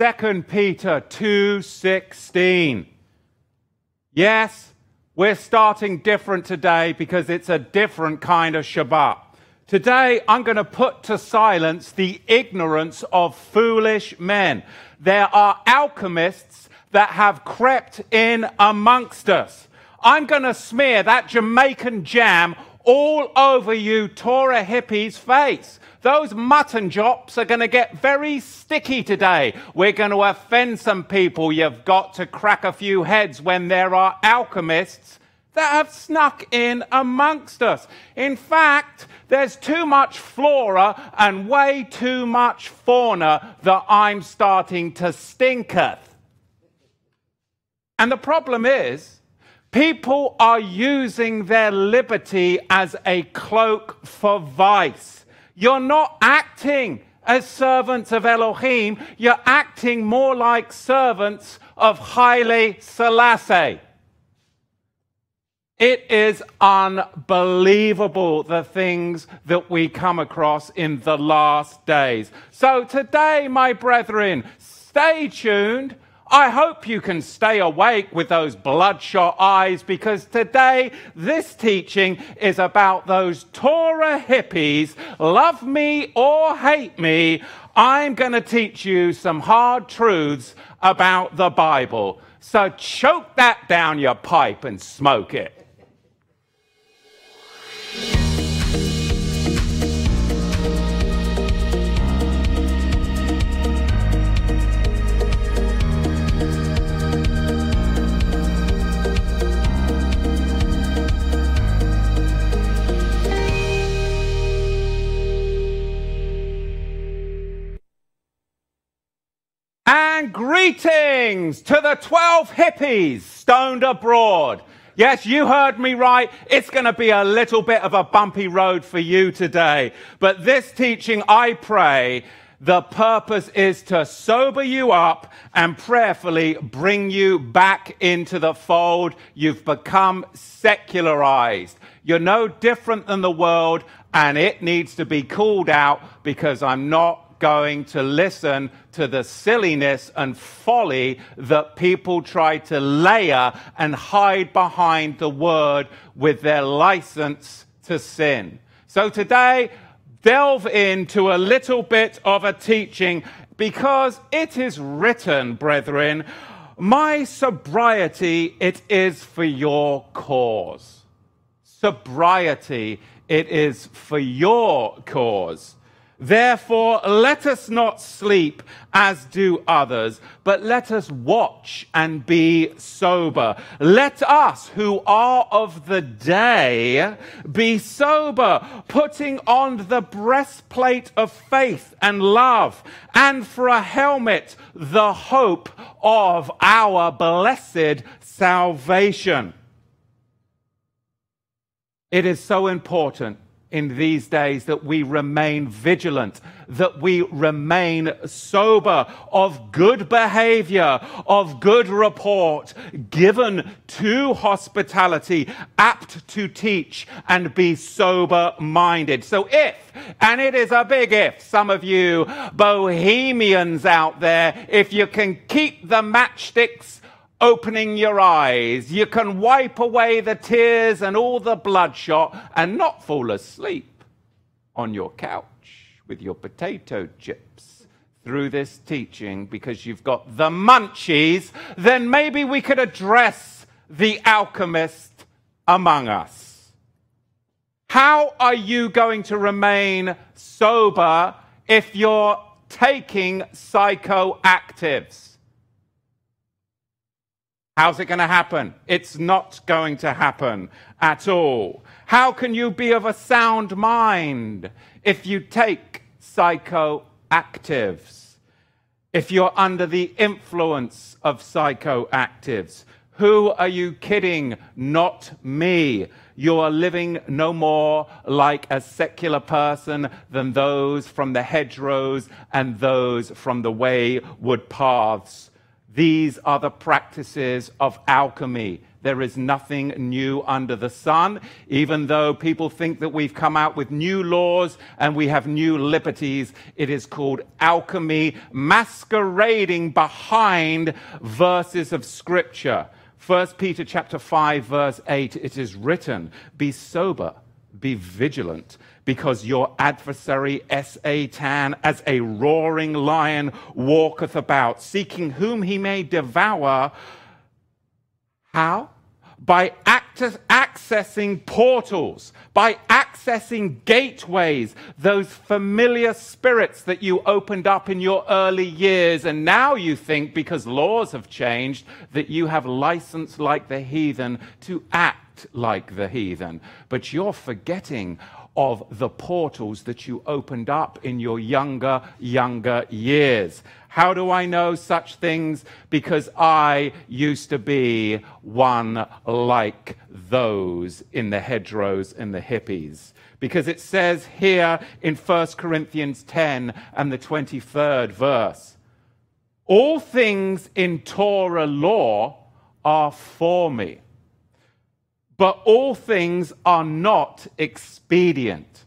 2 Peter 2:16. Yes, we're starting different today because it's a different kind of Shabbat. Today, I'm going to put to silence the ignorance of foolish men. There are alchemists that have crept in amongst us. I'm going to smear that Jamaican jam all over you Torah hippies' face. Those mutton chops are going to get very sticky today. We're going to offend some people. You've got to crack a few heads when there are alchemists that have snuck in amongst us. In fact, there's too much flora and way too much fauna that I'm starting to stinketh. And the problem is, people are using their liberty as a cloak for vice. You're not acting as servants of Elohim. You're acting more like servants of Haile Selassie. It is unbelievable the things that we come across in the last days. So today, my brethren, stay tuned. I hope you can stay awake with those bloodshot eyes, because today this teaching is about those Torah hippies. Love me or hate me, I'm going to teach you some hard truths about the Bible. So choke that down your pipe and smoke it. And greetings to the 12 hippies stoned abroad. Yes, you heard me right. It's going to be a little bit of a bumpy road for you today. But this teaching, I pray, the purpose is to sober you up and prayerfully bring you back into the fold. You've become secularized. You're no different than the world, and it needs to be called out, because I'm not going to listen to the silliness and folly that people try to layer and hide behind the word with their license to sin. So today, delve into a little bit of a teaching, because it is written, brethren, my sobriety, it is for your cause. Sobriety, it is for your cause. Therefore, let us not sleep as do others, but let us watch and be sober. Let us who are of the day be sober, putting on the breastplate of faith and love, and for a helmet, the hope of our blessed salvation. It is so important in these days that we remain vigilant, that we remain sober, of good behavior, of good report, given to hospitality, apt to teach, and be sober-minded. So if, and it is a big if, some of you bohemians out there, if you can keep the matchsticks opening your eyes, you can wipe away the tears and all the bloodshot and not fall asleep on your couch with your potato chips through this teaching because you've got the munchies, then maybe we could address the alchemist among us. How are you going to remain sober if you're taking psychoactives? How's it going to happen? It's not going to happen at all. How can you be of a sound mind if you take psychoactives? If you're under the influence of psychoactives? Who are you kidding? Not me. You are living no more like a secular person than those from the hedgerows and those from the wayward paths. These are the practices of alchemy. There is nothing new under the sun, even though people think that we've come out with new laws and we have new liberties. It is called alchemy, masquerading behind verses of Scripture. 1 Peter chapter 5, verse 8, it is written, be sober, be vigilant, because your adversary Satan, as a roaring lion, walketh about, seeking whom he may devour. How? By accessing portals, by accessing gateways, those familiar spirits that you opened up in your early years. And now you think, because laws have changed, that you have license like the heathen to act like the heathen. But you're forgetting of the portals that you opened up in your younger years. How do I know such things? Because I used to be one like those in the hedgerows and the hippies. Because it says here in 1 Corinthians 10 and the 23rd verse, all things in Torah law are for me, but all things are not expedient.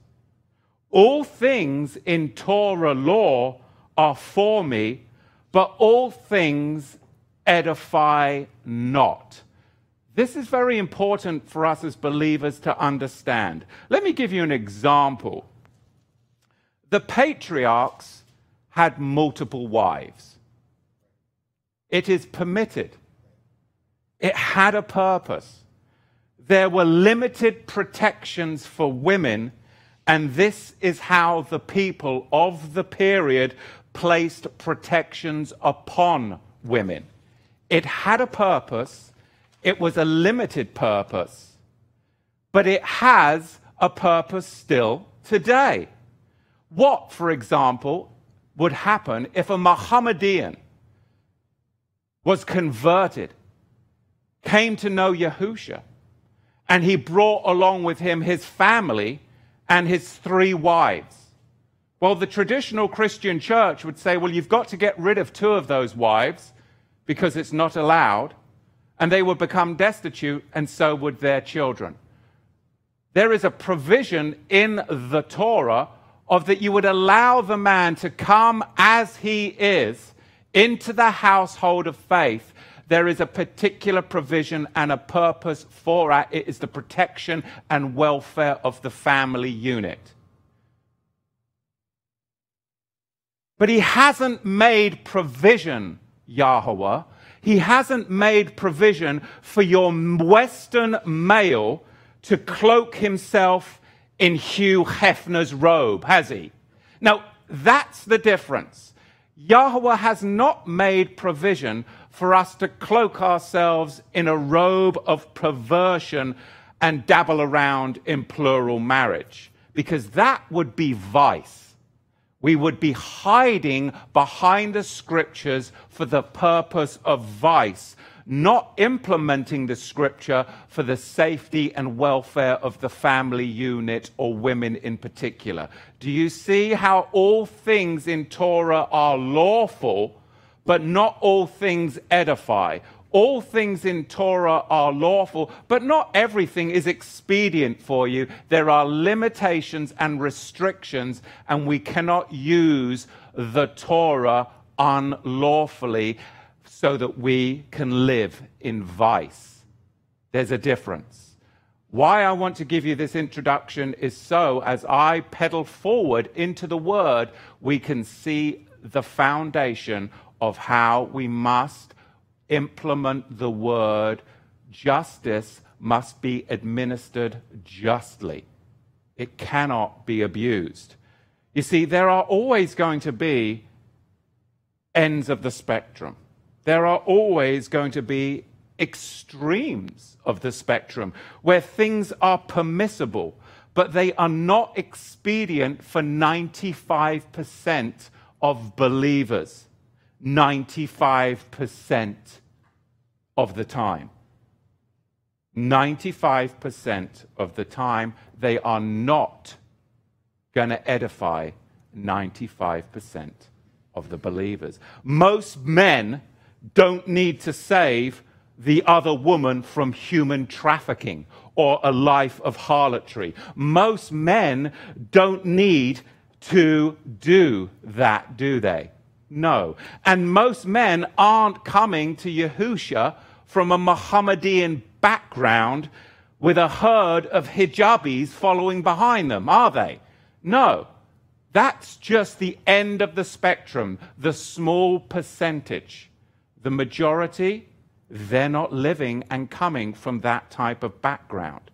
All things in Torah law are for me, but all things edify not. This is very important for us as believers to understand. Let me give you an example. The patriarchs had multiple wives. It is permitted. It had a purpose. There were limited protections for women, and this is how the people of the period placed protections upon women. It had a purpose. It was a limited purpose, but it has a purpose still today. What, for example, would happen if a Mohammedan was converted, came to know Yahusha, and he brought along with him his family and his 3 wives? Well, the traditional Christian church would say, well, you've got to get rid of 2 of those wives because it's not allowed, and they would become destitute, and so would their children. There is a provision in the Torah of that you would allow the man to come as he is into the household of faith. There is a particular provision and a purpose for it. It is the protection and welfare of the family unit. But he hasn't made provision, Yahuwah. He hasn't made provision for your Western male to cloak himself in Hugh Hefner's robe, has he? Now, that's the difference. Yahuwah has not made provision for us to cloak ourselves in a robe of perversion and dabble around in plural marriage, because that would be vice. We would be hiding behind the Scriptures for the purpose of vice, not implementing the Scripture for the safety and welfare of the family unit or women in particular. Do you see how all things in Torah are lawful, but not all things edify? All things in Torah are lawful, but not everything is expedient for you. There are limitations and restrictions, and we cannot use the Torah unlawfully so that we can live in vice. There's a difference. Why I want to give you this introduction is so, as I pedal forward into the Word, we can see the foundation of how we must implement the Word. Justice must be administered justly. It cannot be abused. You see, there are always going to be ends of the spectrum. There are always going to be extremes of the spectrum where things are permissible, but they are not expedient for 95% of believers. 95% of the time. 95% of the time, they are not going to edify 95% of the believers. Most men don't need to save the other woman from human trafficking or a life of harlotry. Most men don't need to do that, do they? No. And most men aren't coming to Yahusha from a Mohammedan background with a herd of hijabis following behind them, are they? No. That's just the end of the spectrum, the small percentage. The majority, they're not living and coming from that type of background.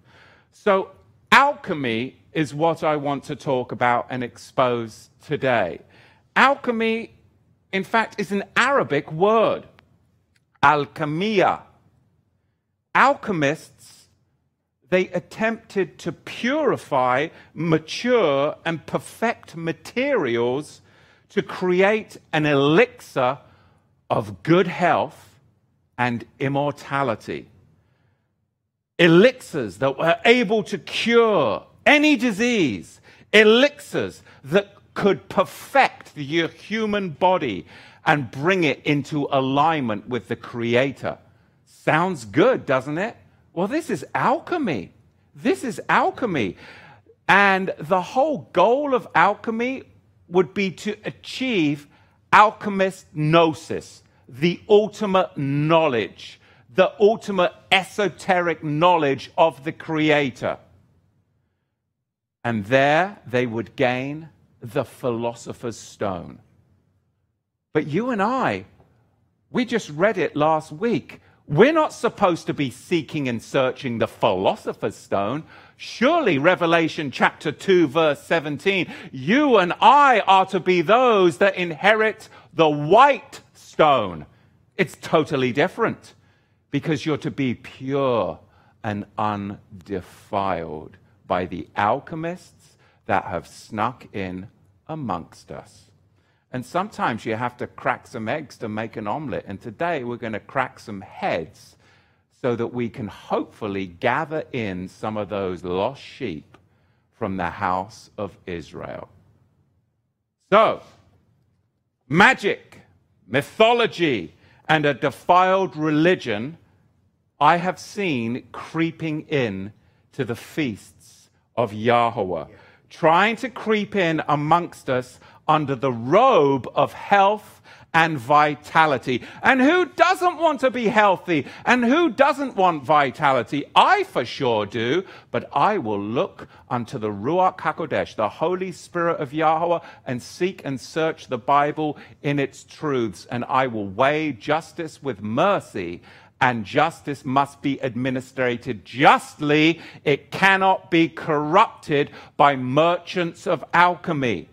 So alchemy is what I want to talk about and expose today. Alchemy, in fact, is an Arabic word, alchemia. Alchemists, they attempted to purify, mature, and perfect materials to create an elixir of good health and immortality. Elixirs that were able to cure any disease. Elixirs that could perfect your human body and bring it into alignment with the Creator. Sounds good, doesn't it? Well, this is alchemy. This is alchemy. And the whole goal of alchemy would be to achieve alchemist gnosis, the ultimate knowledge, the ultimate esoteric knowledge of the Creator. And there they would gain the philosopher's stone. But you and I, we just read it last week. We're not supposed to be seeking and searching the philosopher's stone. Surely, Revelation chapter 2, verse 17, you and I are to be those that inherit the white stone. It's totally different because you're to be pure and undefiled by the alchemists that have snuck in amongst us. And sometimes you have to crack some eggs to make an omelette. And today we're going to crack some heads so that we can hopefully gather in some of those lost sheep from the house of Israel. So, magic, mythology, and a defiled religion I have seen creeping in to the feasts of Yahuwah, trying to creep in amongst us under the robe of health and vitality. And who doesn't want to be healthy? And who doesn't want vitality? I for sure do, but I will look unto the ruach hakodesh, the Holy Spirit of Yahuwah, and seek and search the Bible in its truths, and I will weigh justice with mercy, and justice must be administered justly. It cannot be corrupted by merchants of alchemy.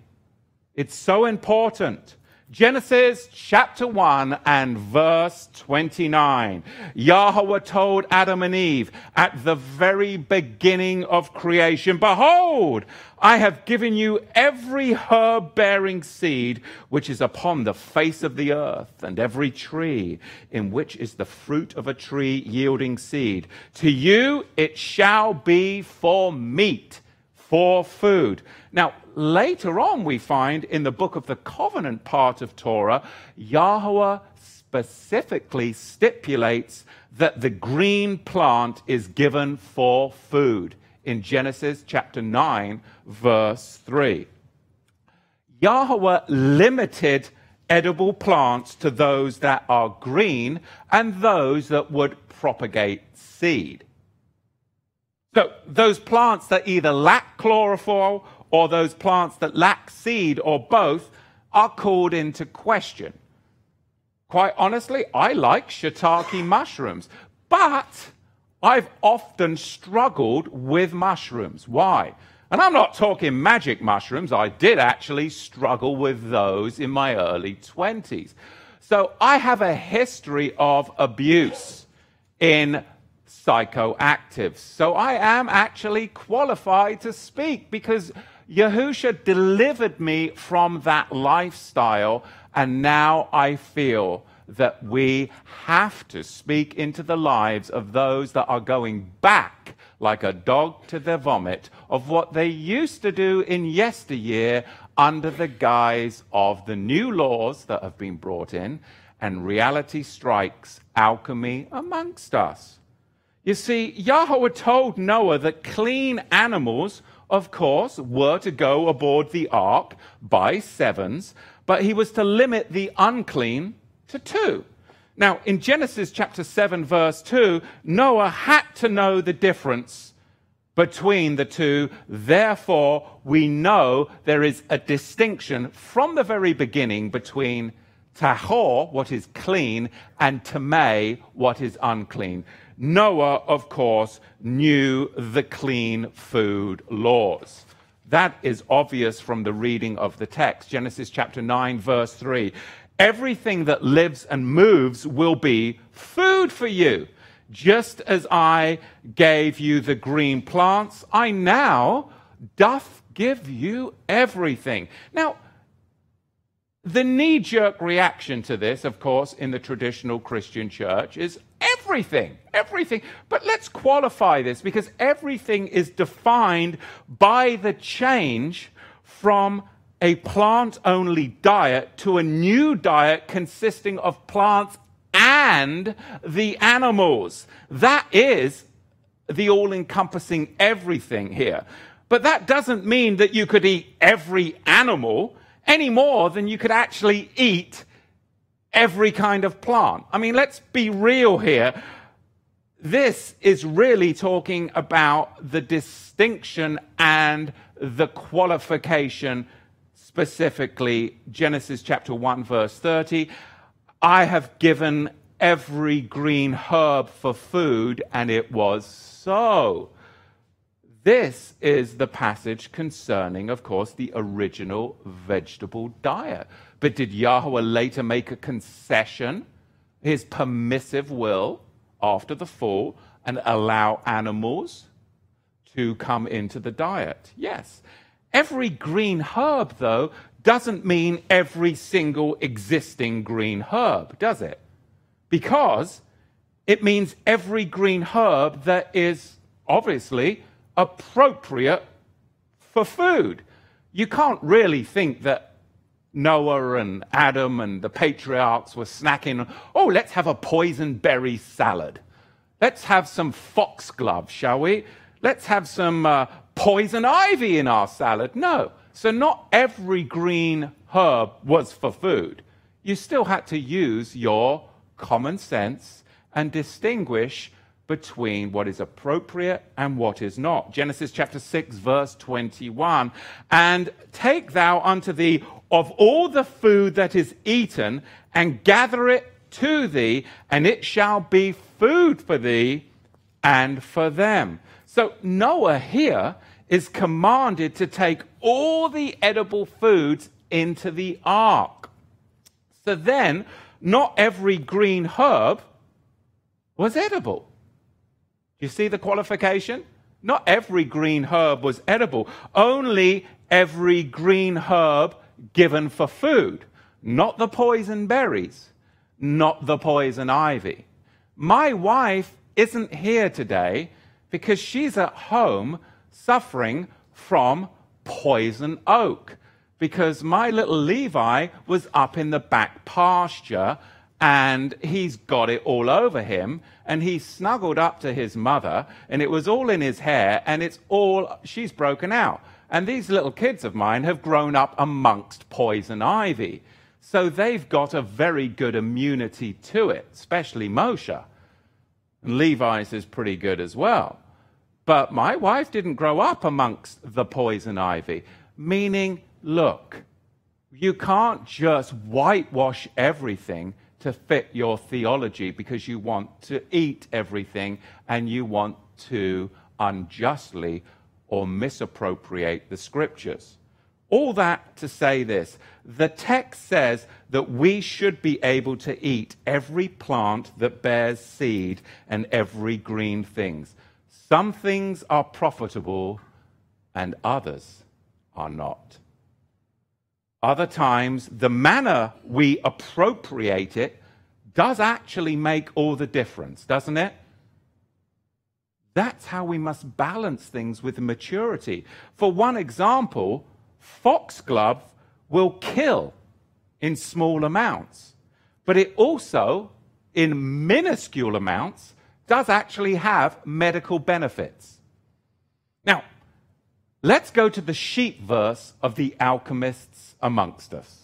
It's so important. Genesis chapter 1 and verse 29. Yahuwah told Adam and Eve at the very beginning of creation, behold, I have given you every herb-bearing seed which is upon the face of the earth, and every tree in which is the fruit of a tree yielding seed. To you it shall be for meat, for food. Now, later on, we find in the book of the covenant part of Torah, Yahuwah specifically stipulates that the green plant is given for food in Genesis chapter 9, verse 3. Yahuwah limited edible plants to those that are green and those that would propagate seed. So those plants that either lack chlorophyll or those plants that lack seed or both are called into question. Quite honestly, I like shiitake mushrooms, but I've often struggled with mushrooms. Why? And I'm not talking magic mushrooms. I did actually struggle with those in my early 20s. So I have a history of abuse in psychoactives. So I am actually qualified to speak because Yahusha delivered me from that lifestyle, and now I feel that we have to speak into the lives of those that are going back like a dog to their vomit of what they used to do in yesteryear under the guise of the new laws that have been brought in and reality strikes alchemy amongst us. You see, Yahweh told Noah that clean animals, of course, were to go aboard the ark by sevens, but he was to limit the unclean to 2. Now, in Genesis chapter 7, verse 2, Noah had to know the difference between the 2. Therefore, we know there is a distinction from the very beginning between tahor, what is clean, and tameh, what is unclean. Noah, of course, knew the clean food laws. That is obvious from the reading of the text. Genesis chapter 9, verse 3. Everything that lives and moves will be food for you. Just as I gave you the green plants, I now doth give you everything. Now, the knee-jerk reaction to this, of course, in the traditional Christian church is everything, everything. But let's qualify this, because everything is defined by the change from a plant-only diet to a new diet consisting of plants and the animals. That is the all-encompassing everything here. But that doesn't mean that you could eat every animal any more than you could actually eat every kind of plant. I mean, let's be real here. This is really talking about the distinction and the qualification. Specifically, Genesis chapter 1, verse 30, I have given every green herb for food, and it was so. This is the passage concerning, of course, the original vegetable diet. But did Yahweh later make a concession, his permissive will, after the fall, and allow animals to come into the diet? Yes. Every green herb, though, doesn't mean every single existing green herb, does it? Because it means every green herb that is obviously appropriate for food. You can't really think that Noah and Adam and the patriarchs were snacking, oh, let's have a poison berry salad. Let's have some foxglove, shall we? Let's have some poison ivy in our salad. No. So not every green herb was for food. You still had to use your common sense and distinguish between what is appropriate and what is not. Genesis chapter 6, verse 21. And take thou unto thee of all the food that is eaten, and gather it to thee, and it shall be food for thee and for them. So Noah here is commanded to take all the edible foods into the ark. So then, not every green herb was edible. You see the qualification? Not every green herb was edible. Only every green herb given for food. Not the poison berries. Not the poison ivy. My wife isn't here today because she's at home suffering from poison oak, because my little Levi was up in the back pasture and he's got it all over him, and he snuggled up to his mother and it was all in his hair, and it's all, she's broken out. And these little kids of mine have grown up amongst poison ivy. So they've got a very good immunity to it, especially Moshe. And Levi's is pretty good as well. But my wife didn't grow up amongst the poison ivy, meaning, look, you can't just whitewash everything to fit your theology because you want to eat everything and you want to unjustly or misappropriate the scriptures. All that to say this, the text says that we should be able to eat every plant that bears seed and every green thing. Some things are profitable and others are not. Other times, the manner we appropriate it does actually make all the difference, doesn't it? That's how we must balance things with maturity. For one example, foxglove will kill in small amounts, But it also, in minuscule amounts, does actually have medical benefits. Now, let's go to the sheep verse of the alchemists amongst us.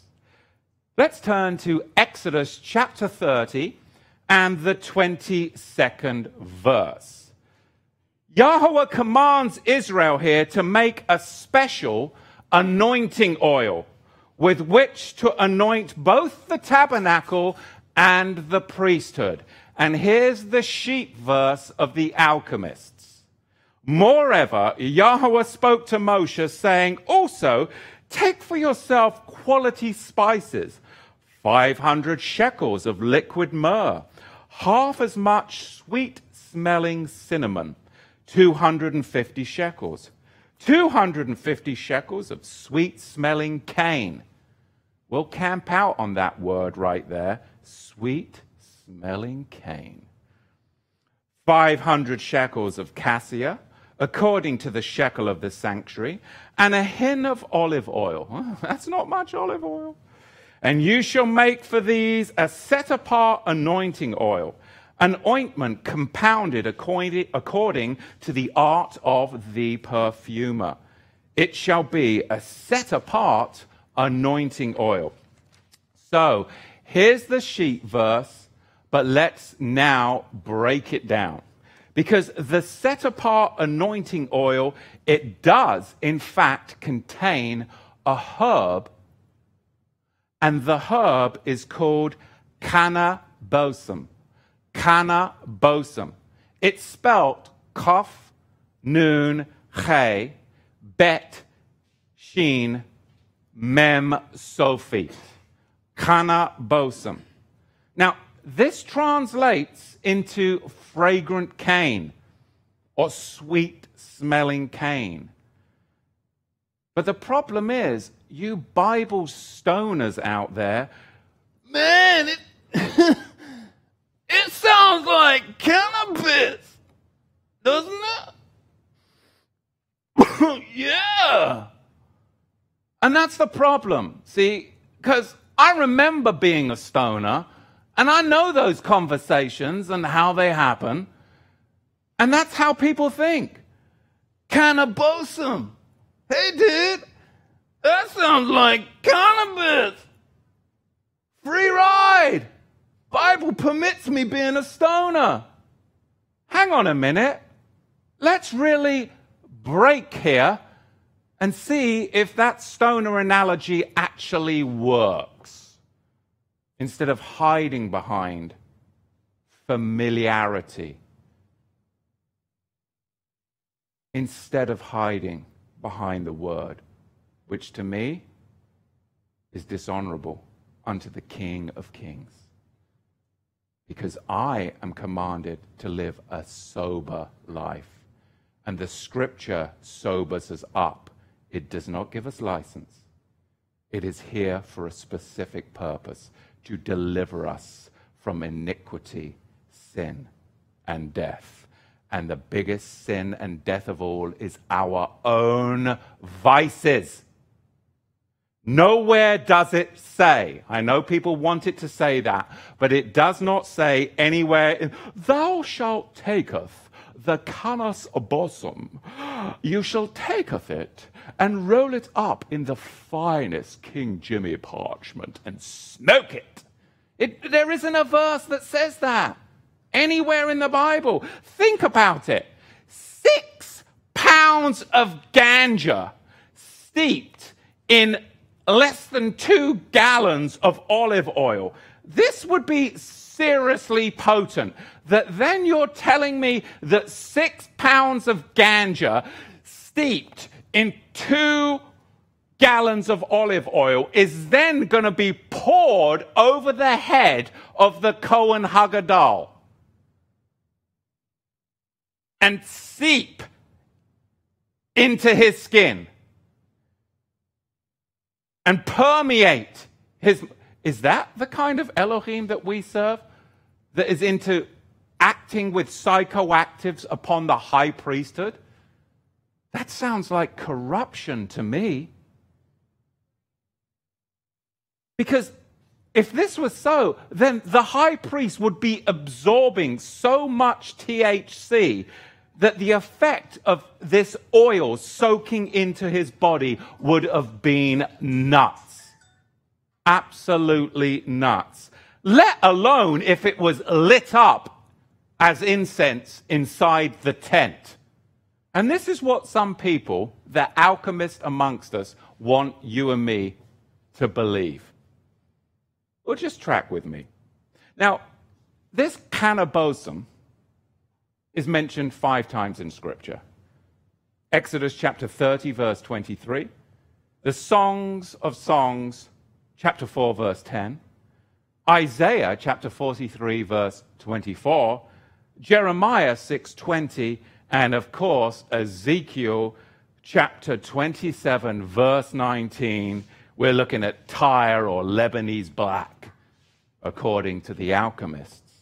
Let's turn to Exodus chapter 30 and the 22nd verse. Yahuwah commands Israel here to make a special anointing oil with which to anoint both the tabernacle and the priesthood. And here's the sheep verse of the alchemists. Moreover, Yahuwah spoke to Moshe, saying, also, take for yourself quality spices, 500 shekels of liquid myrrh, half as much sweet-smelling cinnamon, 250 shekels, 250 shekels of sweet-smelling cane. We'll camp out on that word right there, sweet smelling cane. 500 shekels of cassia, according to the shekel of the sanctuary, and a hin of olive oil. Huh? That's not much olive oil. And you shall make for these a set-apart anointing oil, an ointment compounded according to the art of the perfumer. It shall be a set-apart anointing oil. So here's the sheep verse, but let's now break it down. Because the set-apart anointing oil, it does, in fact, contain a herb. And the herb is called kaneh bosm. Kaneh bosm. It's spelt kaf, nun, chay, bet, sheen, mem, sofit. Kaneh bosm. Now, this translates into fragrant cane or sweet-smelling cane. But the problem is, you Bible stoners out there, man, it sounds like cannabis, doesn't it? Yeah. And that's the problem, see, because I remember being a stoner, and I know those conversations and how they happen. And that's how people think. Kaneh bosm. Hey, dude, that sounds like cannabis. Free ride. Bible permits me being a stoner. Hang on a minute. Let's really break here and see if that stoner analogy actually works, instead of hiding behind familiarity. Instead of hiding behind the word, which to me is dishonorable unto the King of Kings. Because I am commanded to live a sober life. And the scripture sobers us up. It does not give us license. It is here for a specific purpose, to deliver us from iniquity, sin, and death. And the biggest sin and death of all is our own vices. Nowhere does it say, I know people want it to say that, but it does not say anywhere, thou shalt taketh the kaneh bosm, you shall taketh it, and roll it up in the finest King Jimmy parchment and smoke it. There isn't a verse that says that anywhere in the Bible. Think about it. 6 pounds of ganja steeped in less than 2 gallons of olive oil. This would be seriously potent. That then you're telling me that 6 pounds of ganja steeped in 2 gallons of olive oil is then going to be poured over the head of the Kohen Gadol and seep into his skin and permeate his... Is that the kind of Elohim that we serve, that is into acting with psychoactives upon the high priesthood? That sounds like corruption to me. Because If this was so, then the high priest would be absorbing so much THC that the effect of this oil soaking into his body would have been nuts. Absolutely nuts. Let alone if it was lit up as incense inside the tent. And this is what some people, the alchemists amongst us, want you and me to believe. Well, just track with me. Now, this kaneh bosm is mentioned 5 times in Scripture. Exodus chapter 30, verse 23. The Songs of Songs, chapter 4, verse 10. Isaiah chapter 43, verse 24. Jeremiah 6:20. And, of course, Ezekiel chapter 27, verse 19. We're looking at Tyre or Lebanese black, according to the alchemists.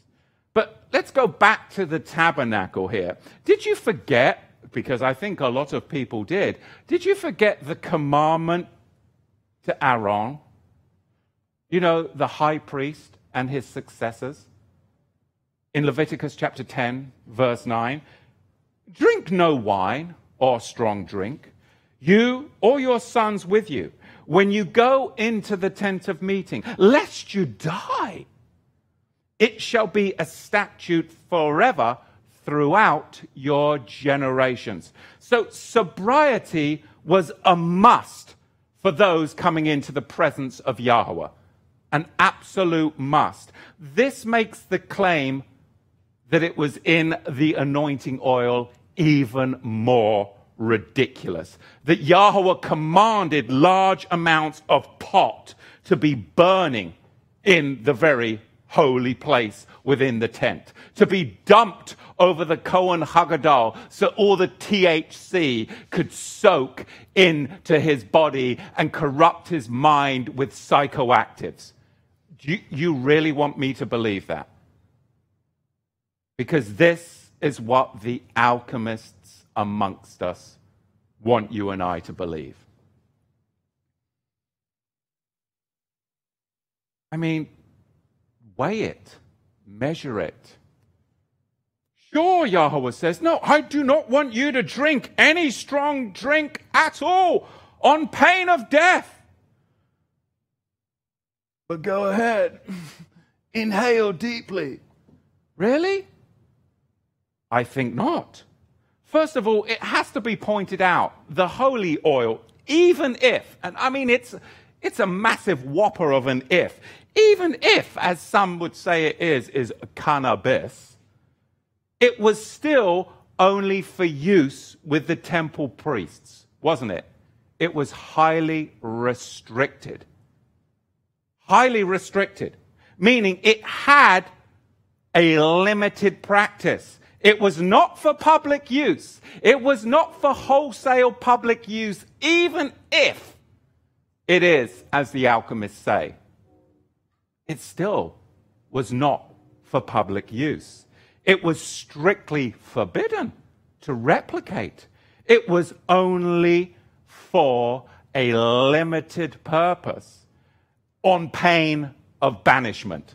But let's go back to the tabernacle here. Did you forget, because I think a lot of people did you forget the commandment to Aaron? You know, the high priest and his successors? In Leviticus chapter 10, verse 9, drink no wine or strong drink, you or your sons with you, when you go into the tent of meeting, lest you die. It shall be a statute forever throughout your generations. So sobriety was a must for those coming into the presence of Yahuwah. An absolute must. This makes the claim that it was in the anointing oil even more ridiculous. That Yahuwah commanded large amounts of pot to be burning in the very holy place within the tent, to be dumped over the Kohen Gadol so all the THC could soak into his body and corrupt his mind with psychoactives. Do you really want me to believe that? Because this is what the alchemists amongst us want you and I to believe. I mean, weigh it, measure it. Sure, Yahuwah says, no, I do not want you to drink any strong drink at all on pain of death. But go ahead, inhale deeply. Really? I think not. First of all, it has to be pointed out, the holy oil, even if, and I mean, it's a massive whopper of an if. Even if, as some would say it is cannabis, it was still only for use with the temple priests, wasn't it? It was highly restricted. Highly restricted, meaning it had a limited practice. It was not for public use. It was not for wholesale public use, even if it is, as the alchemists say. It still was not for public use. It was strictly forbidden to replicate. It was only for a limited purpose on pain of banishment.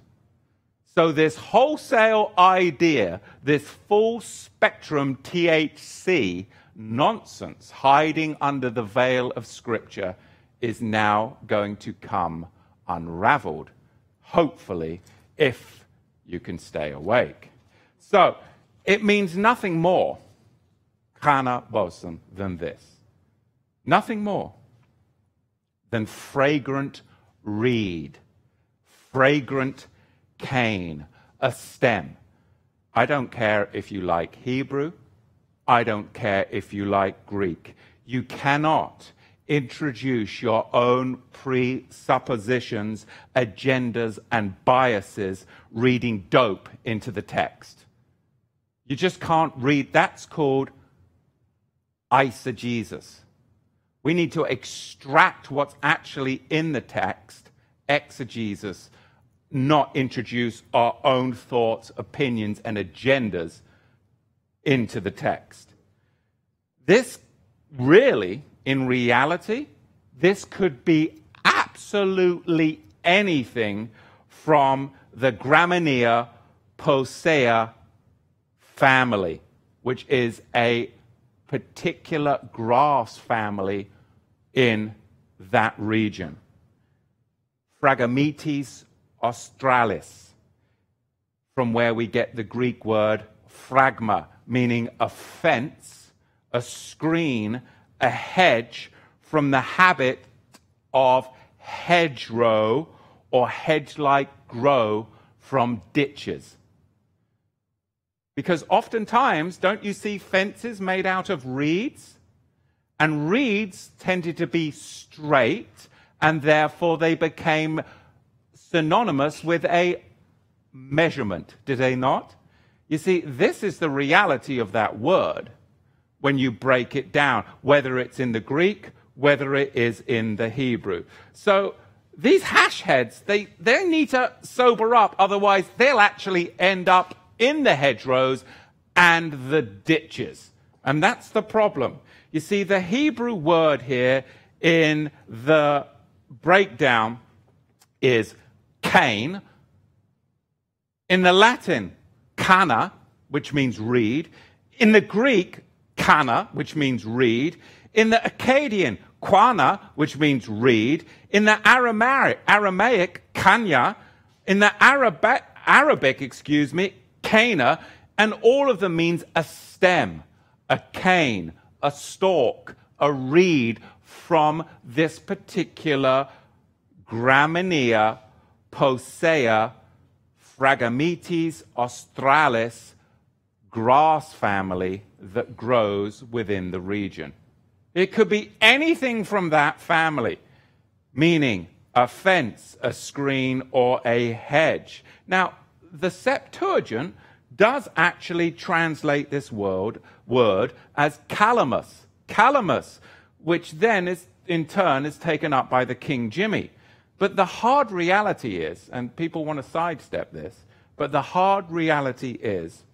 So this wholesale idea, this full spectrum THC nonsense hiding under the veil of Scripture is now going to come unraveled. Hopefully, if you can stay awake. So, it means nothing more, kaneh bosm, than this. Nothing more than fragrant reed, fragrant cane, a stem. I don't care if you like Hebrew. I don't care if you like Greek. You cannot introduce your own presuppositions, agendas, and biases reading dope into the text. You just can't read. That's called eisegesis. We need to extract what's actually in the text, exegesis, not introduce our own thoughts, opinions, and agendas into the text. This really, in reality, this could be absolutely anything from the Gramineae Poaceae family, which is a particular grass family in that region. Phragmites australis, from where we get the Greek word phragma, meaning a fence, a screen, a hedge, from the habit of hedgerow or hedge-like grow from ditches. Because oftentimes, don't you see fences made out of reeds? And reeds tended to be straight, and therefore they became synonymous with a measurement, did they not? You see, this is the reality of that word when you break it down, whether it's in the Greek, whether it is in the Hebrew. So these hash heads, they need to sober up, otherwise they'll actually end up in the hedgerows and the ditches. And that's the problem. You see, the Hebrew word here in the breakdown is cane. In the Latin, kaneh, which means reed. In the Greek, kana, which means reed. In the Akkadian, quana, which means reed. In the Aramaic, kanya. In the Arabic, kana. And all of them means a stem, a cane, a stalk, a reed from this particular Gramineae Poaceae Phragmites australis grass family that grows within the region. It could be anything from that family, meaning a fence, a screen, or a hedge. Now, the Septuagint does actually translate this word as calamus, which then is in turn is taken up by the King Jimmy. But the hard reality is, and people want to sidestep this, but the hard reality is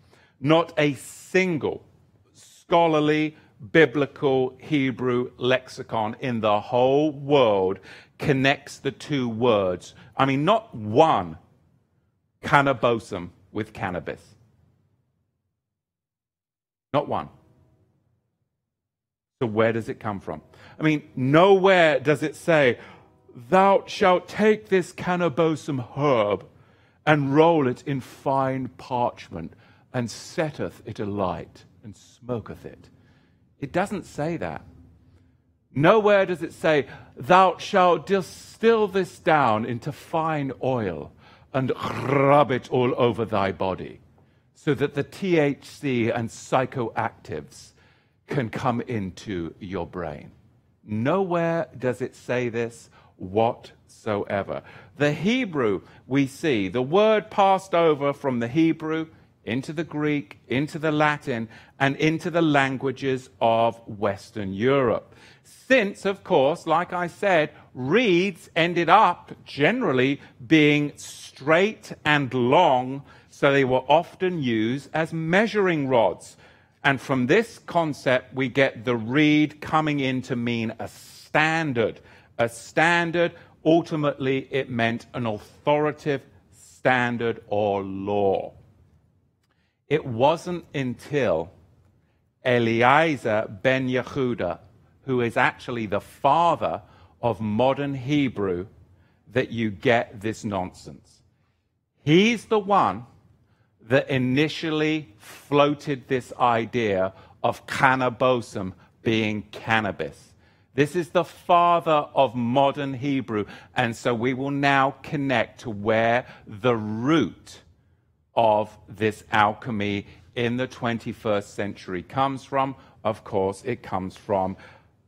not a single scholarly biblical Hebrew lexicon in the whole world connects the two words. I mean, not one, kaneh bosm with cannabis. Not one. So where does it come from? I mean, nowhere does it say, "Thou shalt take this kaneh bosm herb and roll it in fine parchment and setteth it alight and smoketh it." It doesn't say that. Nowhere does it say, "Thou shalt distill this down into fine oil and rub it all over thy body so that the THC and psychoactives can come into your brain." Nowhere does it say this whatsoever. The Hebrew, we see, the word passed over from the Hebrew into the Greek, into the Latin, and into the languages of Western Europe. Since, of course, like I said, reeds ended up generally being straight and long, so they were often used as measuring rods. And from this concept, we get the reed coming in to mean a standard. A standard, ultimately, it meant an authoritative standard or law. It wasn't until Eliezer ben Yehuda, who is actually the father of modern Hebrew, that you get this nonsense. He's the one that initially floated this idea of kaneh bosm being cannabis. This is the father of modern Hebrew, and so we will now connect to where the root of this alchemy in the 21st century comes from. Of course, it comes from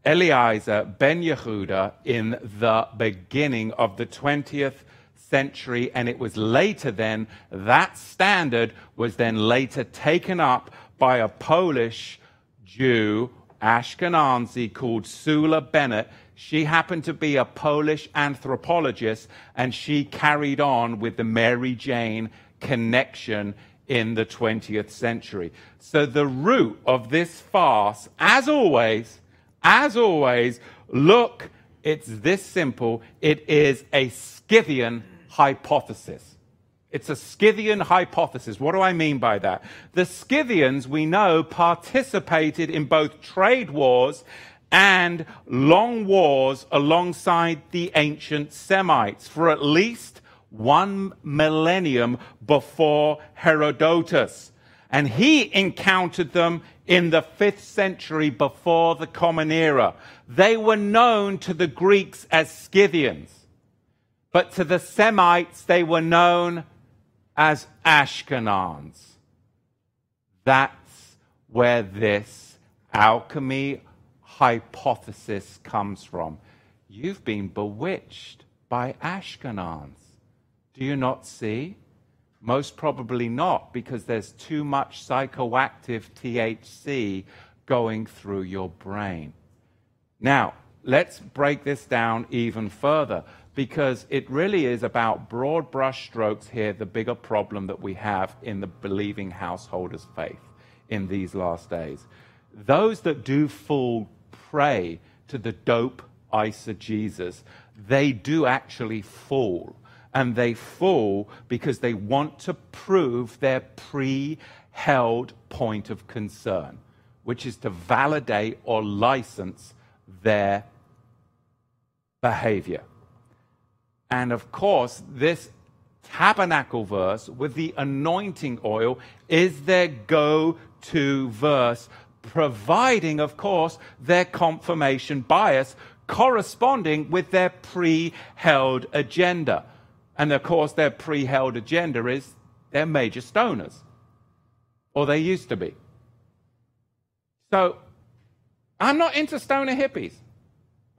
Eliezer ben Yehuda in the beginning of the 20th century, and it was later then, that standard was then later taken up by a Polish Jew, Ashkenazi, called Sula Bennett. She happened to be a Polish anthropologist, and she carried on with the Mary Jane connection in the 20th century. So the root of this farce, as always, look, it's this simple. It is a Scythian hypothesis. It's a Scythian hypothesis. What do I mean by that? The Scythians, we know, participated in both trade wars and long wars alongside the ancient Semites for at least 1 millennium before Herodotus. And he encountered them in the 5th century before the Common Era. They were known to the Greeks as Scythians, but to the Semites they were known as Ashkenaz. That's where this alchemy hypothesis comes from. You've been bewitched by Ashkenaz. Do you not see? Most probably not, because there's too much psychoactive THC going through your brain. Now, let's break this down even further, because it really is about broad brush strokes here, the bigger problem that we have in the believing householders' faith in these last days. Those that do fall prey to the dope eisegesis, they do actually fall. And they fall because they want to prove their pre-held point of concern, which is to validate or license their behavior. And of course, this tabernacle verse with the anointing oil is their go-to verse, providing, of course, their confirmation bias corresponding with their pre-held agenda. And of course, their pre-held agenda is they're major stoners, or they used to be. So I'm not into stoner hippies,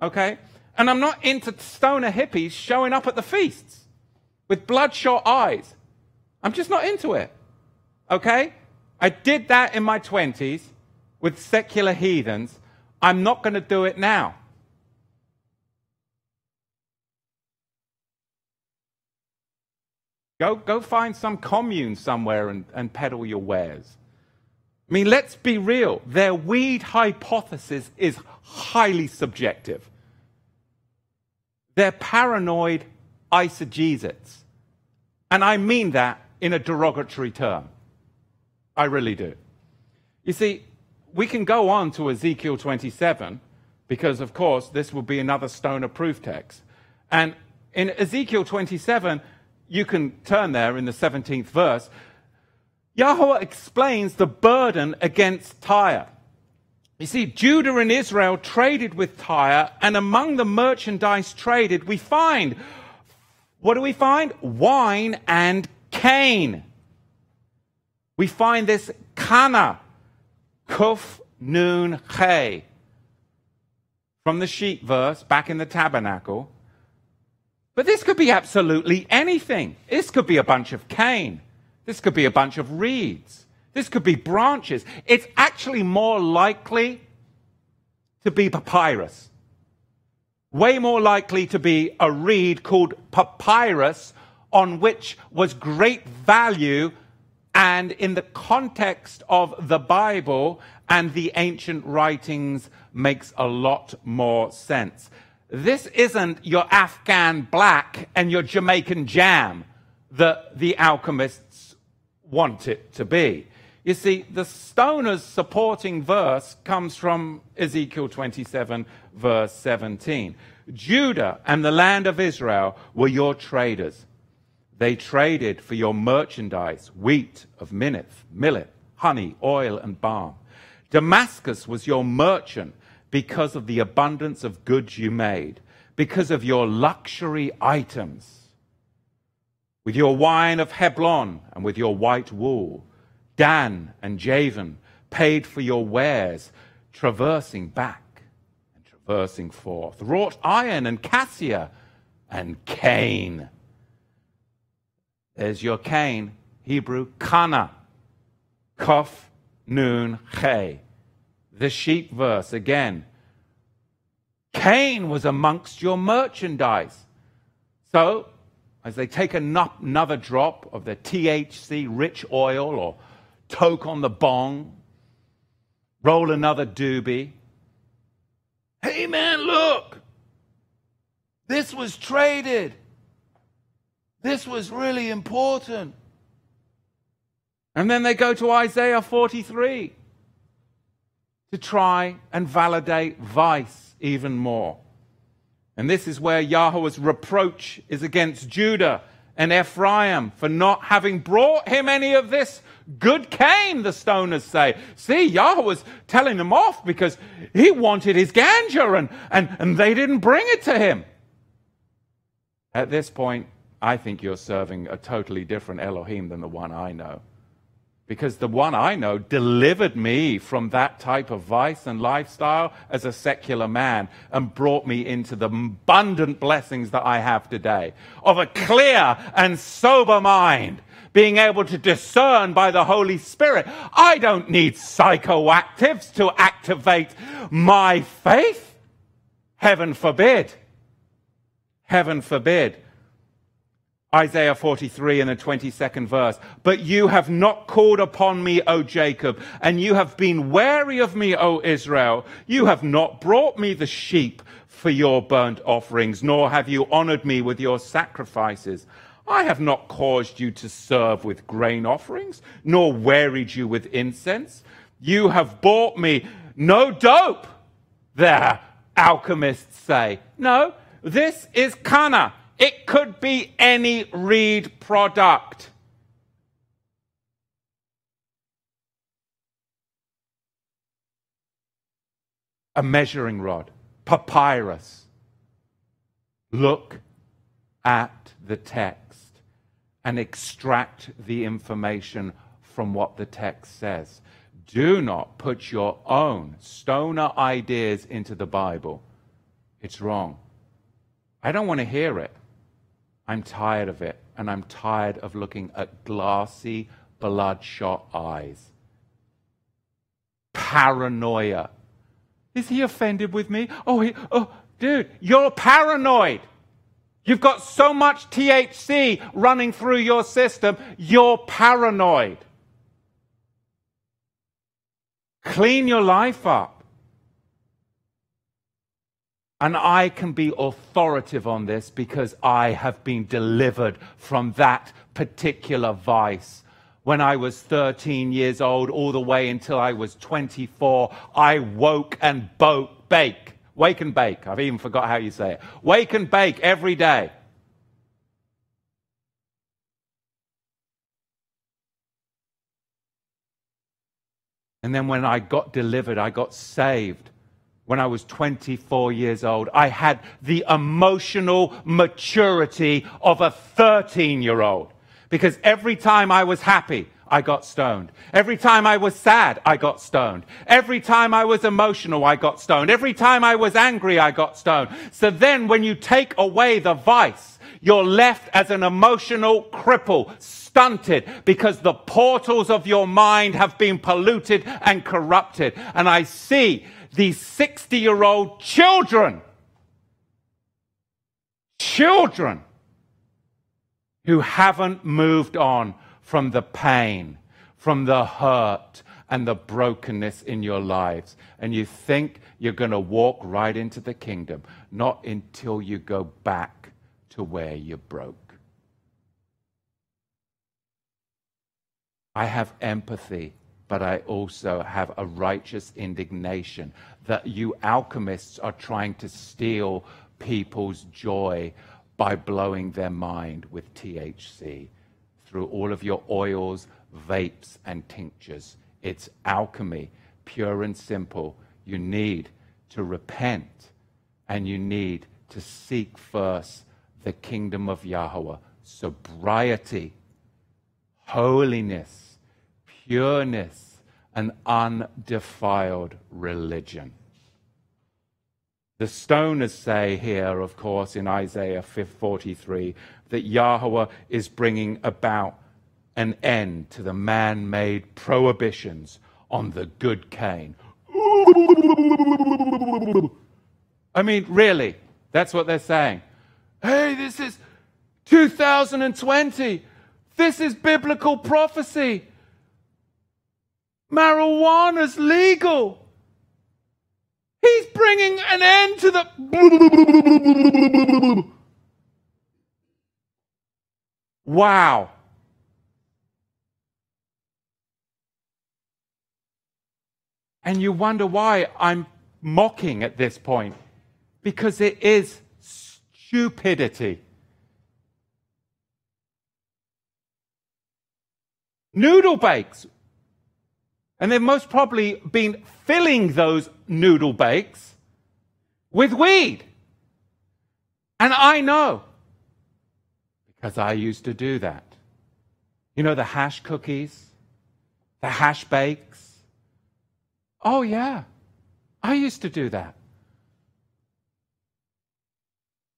okay? And I'm not into stoner hippies showing up at the feasts with bloodshot eyes. I'm just not into it, okay? I did that in my 20s with secular heathens. I'm not going to do it now. Go find some commune somewhere and peddle your wares. I mean, let's be real. Their weed hypothesis is highly subjective. They're paranoid eisegesis. And I mean that in a derogatory term. I really do. You see, we can go on to Ezekiel 27, because, of course, this will be another stoner proof text. And in Ezekiel 27... you can turn there in the 17th verse. Yahuwah explains the burden against Tyre. You see, Judah and Israel traded with Tyre, and among the merchandise traded, we find, what do we find? Wine and cane. We find this kaneh, kuf, nun, he, from the sheep verse back in the tabernacle. But this could be absolutely anything. This could be a bunch of cane. This could be a bunch of reeds. This could be branches. It's actually more likely to be papyrus. Way more likely to be a reed called papyrus, on which was great value, and in the context of the Bible and the ancient writings makes a lot more sense. This isn't your Afghan black and your Jamaican jam that the alchemists want it to be. You see, the stoner's supporting verse comes from Ezekiel 27, verse 17. Judah and the land of Israel were your traders. They traded for your merchandise, wheat of millet, honey, oil, and balm. Damascus was your merchant, because of the abundance of goods you made, because of your luxury items, with your wine of Heblon and with your white wool. Dan and Javan paid for your wares, traversing back and traversing forth, wrought iron and cassia and cane. There's your cane, Hebrew kaneh, kof, nun, he. The sheep verse again. Cane was amongst your merchandise. So, as they take another drop of the THC-rich oil or toke on the bong, roll another doobie. Hey man, look! This was traded. This was really important. And then they go to Isaiah 43 to try and validate vice even more. And this is where Yahuwah's reproach is against Judah and Ephraim for not having brought him any of this good cane, the stoners say. See, Yahuwah's telling them off because he wanted his ganja and they didn't bring it to him. At this point, I think you're serving a totally different Elohim than the one I know. Because the one I know delivered me from that type of vice and lifestyle as a secular man and brought me into the abundant blessings that I have today of a clear and sober mind, being able to discern by the Holy Spirit. I don't need psychoactives to activate my faith. Heaven forbid. Heaven forbid. Isaiah 43 and the 22nd verse. But you have not called upon me, O Jacob, and you have been wary of me, O Israel. You have not brought me the sheep for your burnt offerings, nor have you honored me with your sacrifices. I have not caused you to serve with grain offerings, nor wearied you with incense. You have bought me no dope, their alchemists say. No, this is kaneh. It could be any reed product. A measuring rod, papyrus. Look at the text and extract the information from what the text says. Do not put your own stoner ideas into the Bible. It's wrong. I don't want to hear it. I'm tired of it, and I'm tired of looking at glassy, bloodshot eyes. Paranoia. Is he offended with me? Oh, dude, you're paranoid. You've got so much THC running through your system, you're paranoid. Clean your life up. And I can be authoritative on this because I have been delivered from that particular vice. When I was 13 years old, all the way until I was 24, I wake and bake. I've even forgot how you say it. Wake and bake every day. And then when I got delivered, I got saved. When I was 24 years old, I had the emotional maturity of a 13-year-old. Because every time I was happy, I got stoned. Every time I was sad, I got stoned. Every time I was emotional, I got stoned. Every time I was angry, I got stoned. So then when you take away the vice, you're left as an emotional cripple, stunted, because the portals of your mind have been polluted and corrupted. And I see these 60-year-old children who haven't moved on from the pain, from the hurt and the brokenness in your lives. And you think you're going to walk right into the kingdom, not until you go back to where you broke. I have empathy, but I also have a righteous indignation that you alchemists are trying to steal people's joy by blowing their mind with THC through all of your oils, vapes, and tinctures. It's alchemy, pure and simple. You need to repent, and you need to seek first the kingdom of Yahuwah, sobriety, holiness, pureness, and undefiled religion. The stoners say here, of course, in Isaiah 43, that Yahuwah is bringing about an end to the man-made prohibitions on the good cane. I mean, really, that's what they're saying. Hey, this is 2020. This is biblical prophecy. Marijuana's legal. He's bringing an end to the... Wow. And you wonder why I'm mocking at this point, because it is stupidity. Noodle bakes. And they've most probably been filling those noodle bakes with weed. And I know, because I used to do that. You know, the hash cookies, the hash bakes. Oh, yeah, I used to do that.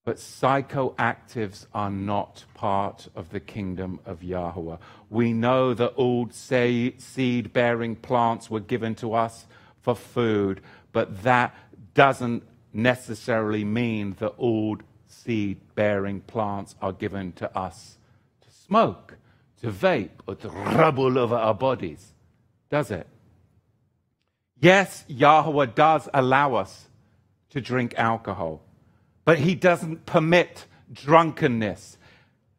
But psychoactives are not part of the kingdom of Yahuwah. We know that old seed-bearing plants were given to us for food, but that doesn't necessarily mean that old seed-bearing plants are given to us to smoke, to vape, or to rub all over our bodies, does it? Yes, Yahuwah does allow us to drink alcohol, but he doesn't permit drunkenness.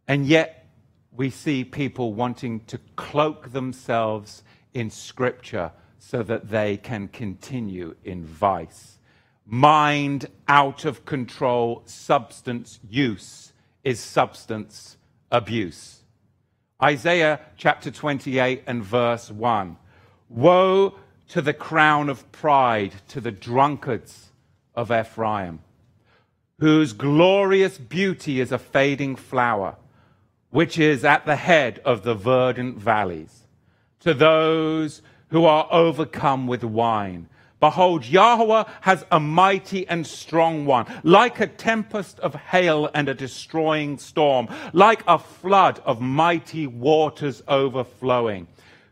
And yet we see people wanting to cloak themselves in scripture so that they can continue in vice. Mind out of control, substance use is substance abuse. Isaiah chapter 28 and verse 1. Woe to the crown of pride, to the drunkards of Ephraim, whose glorious beauty is a fading flower, which is at the head of the verdant valleys. To those who are overcome with wine, behold, Yahuwah has a mighty and strong one, like a tempest of hail and a destroying storm, like a flood of mighty waters overflowing,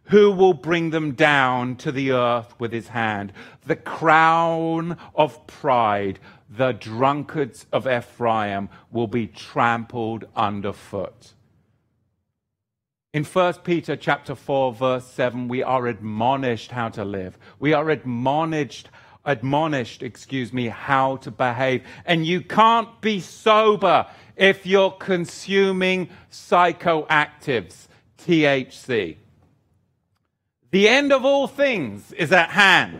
who will bring them down to the earth with his hand. The crown of pride, the drunkards of Ephraim, will be trampled underfoot. In 1 Peter chapter 4, verse 7, we are admonished how to live. We are admonished, how to behave. And you can't be sober if you're consuming psychoactives, THC. The end of all things is at hand.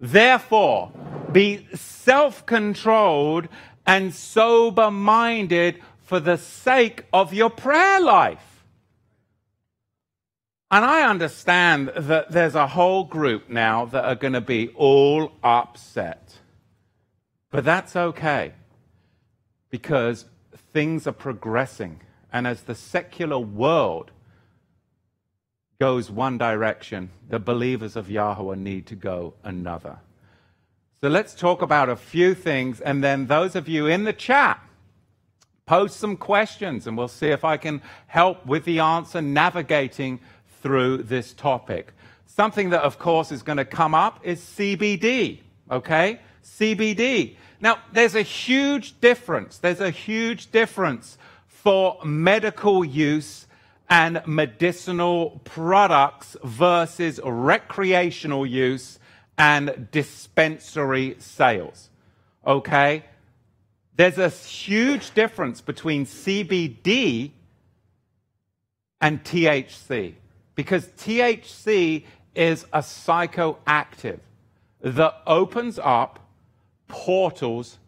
Therefore, be self-controlled and sober-minded for the sake of your prayer life. And I understand that there's a whole group now that are going to be all upset. But that's okay, because things are progressing. And as the secular world goes one direction, the believers of Yahuwah need to go another. So let's talk about a few things, and then those of you in the chat, post some questions, and we'll see if I can help with the answer navigating through this topic. Something that, of course, is going to come up is CBD, okay? CBD. Now, there's a huge difference. There's a huge difference for medical use and medicinal products versus recreational use and dispensary sales, okay? There's a huge difference between CBD and THC, because THC is a psychoactive that opens up portals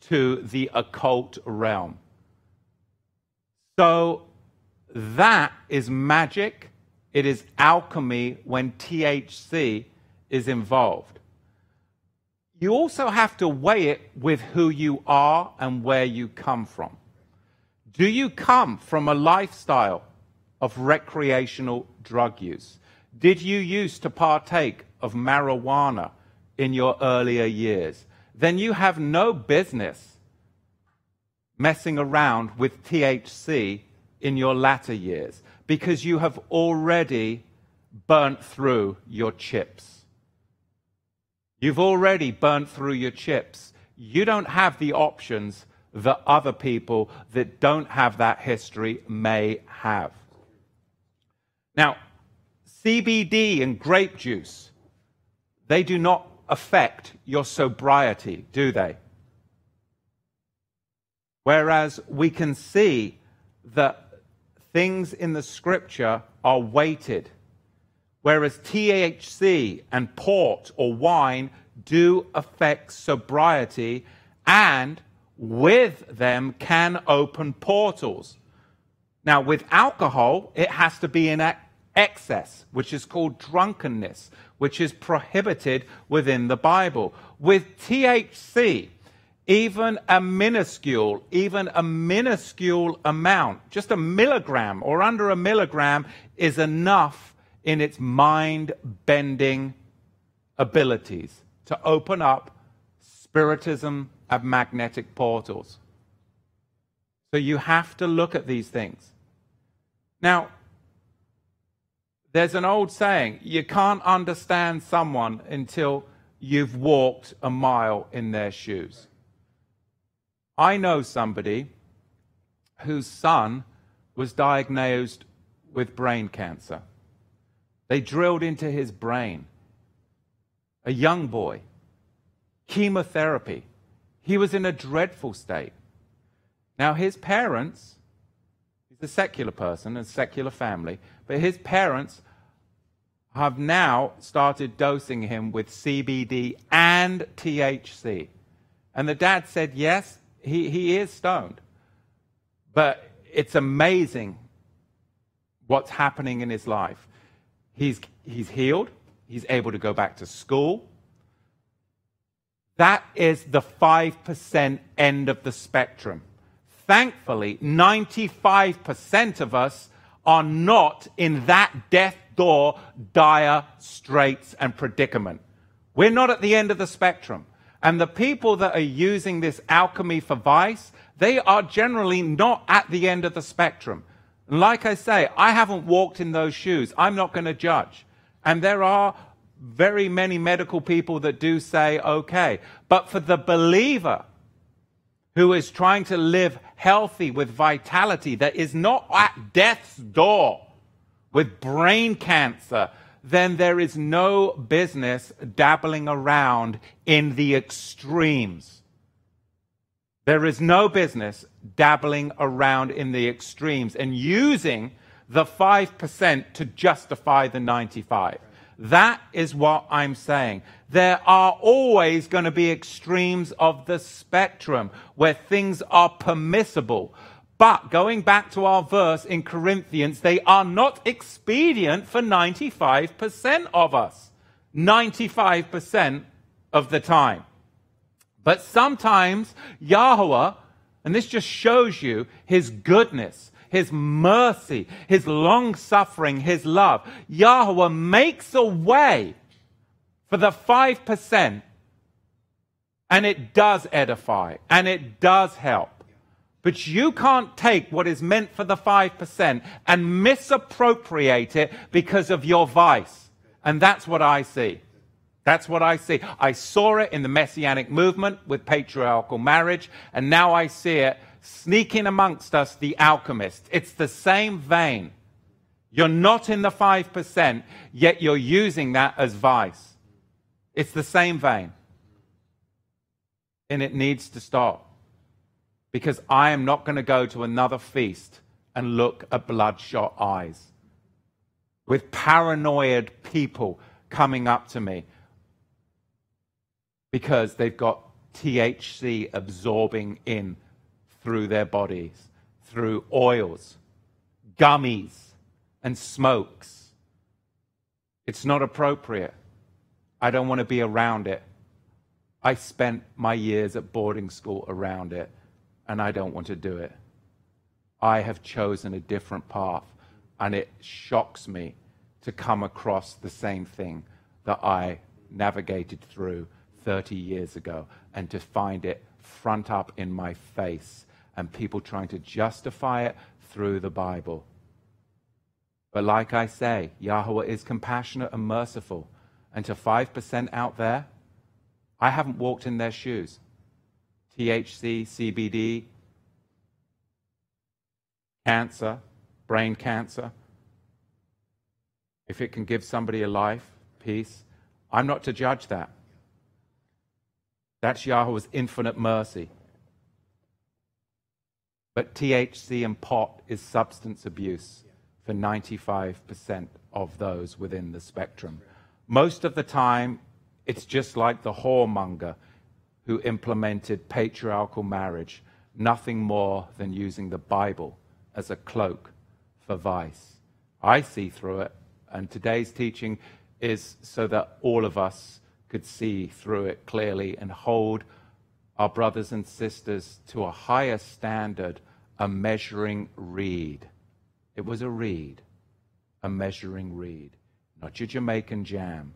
to the occult realm. So that is magic. It is alchemy when THC is involved. You also have to weigh it with who you are and where you come from. Do you come from a lifestyle of recreational drug use? Did you used to partake of marijuana in your earlier years? Then you have no business messing around with THC in your latter years, because you have already burnt through your chips. You've already burnt through your chips. You don't have the options that other people that don't have that history may have. Now, CBD and grape juice, they do not affect your sobriety, do they? Whereas we can see that things in the scripture are weighted, whereas THC and port or wine do affect sobriety, and with them can open portals. Now, with alcohol, it has to be in excess, which is called drunkenness, which is prohibited within the Bible. With THC, even a minuscule amount, just a milligram or under a milligram, is enough in its mind-bending abilities to open up spiritism and magnetic portals. So you have to look at these things. Now, there's an old saying, you can't understand someone until you've walked a mile in their shoes. I know somebody whose son was diagnosed with brain cancer. They drilled into his brain. A young boy. Chemotherapy. He was in a dreadful state. Now, his parents, he's a secular person, a secular family, but his parents have now started dosing him with CBD and THC. And the dad said, yes, he is stoned, but it's amazing what's happening in his life. He's healed. He's able to go back to school. That is the 5% end of the spectrum. Thankfully, 95% of us are not in that death door, dire straits and predicament. We're not at the end of the spectrum. And the people that are using this alchemy for vice, they are generally not at the end of the spectrum. Like I say, I haven't walked in those shoes. I'm not going to judge. And there are very many medical people that do say, okay. But for the believer who is trying to live healthy with vitality, that is not at death's door with brain cancer, then there is no business dabbling around in the extremes. There is no business dabbling around in the extremes and using the 5% to justify the 95%. That is what I'm saying. There are always going to be extremes of the spectrum where things are permissible. But going back to our verse in Corinthians, they are not expedient for 95% of us, 95% of the time. But sometimes Yahuwah, and this just shows you his goodness, his mercy, his long-suffering, his love. Yahuwah makes a way for the 5%, and it does edify, and it does help. But you can't take what is meant for the 5% and misappropriate it because of your vice. And that's what I see. That's what I see. I saw it in the Messianic movement with patriarchal marriage, and now I see it sneaking amongst us, the alchemists. It's the same vein. You're not in the 5%, yet you're using that as vice. It's the same vein. And it needs to stop. Because I am not going to go to another feast and look at bloodshot eyes with paranoid people coming up to me because they've got THC absorbing in through their bodies, through oils, gummies, and smokes. It's not appropriate. I don't want to be around it. I spent my years at boarding school around it, and I don't want to do it. I have chosen a different path, and it shocks me to come across the same thing that I navigated through 30 years ago, and to find it front up in my face, and people trying to justify it through the Bible. But like I say, Yahuwah is compassionate and merciful. And to 5% out there, I haven't walked in their shoes. THC, CBD, cancer, brain cancer. If it can give somebody a life, peace, I'm not to judge that. That's Yahuwah's infinite mercy. But THC in pot is substance abuse for 95% of those within the spectrum. Most of the time, it's just like the whoremonger who implemented patriarchal marriage, nothing more than using the Bible as a cloak for vice. I see through it, and today's teaching is so that all of us could see through it clearly and hold our brothers and sisters to a higher standard, a measuring reed. It was a reed, a measuring reed, not your Jamaican jam.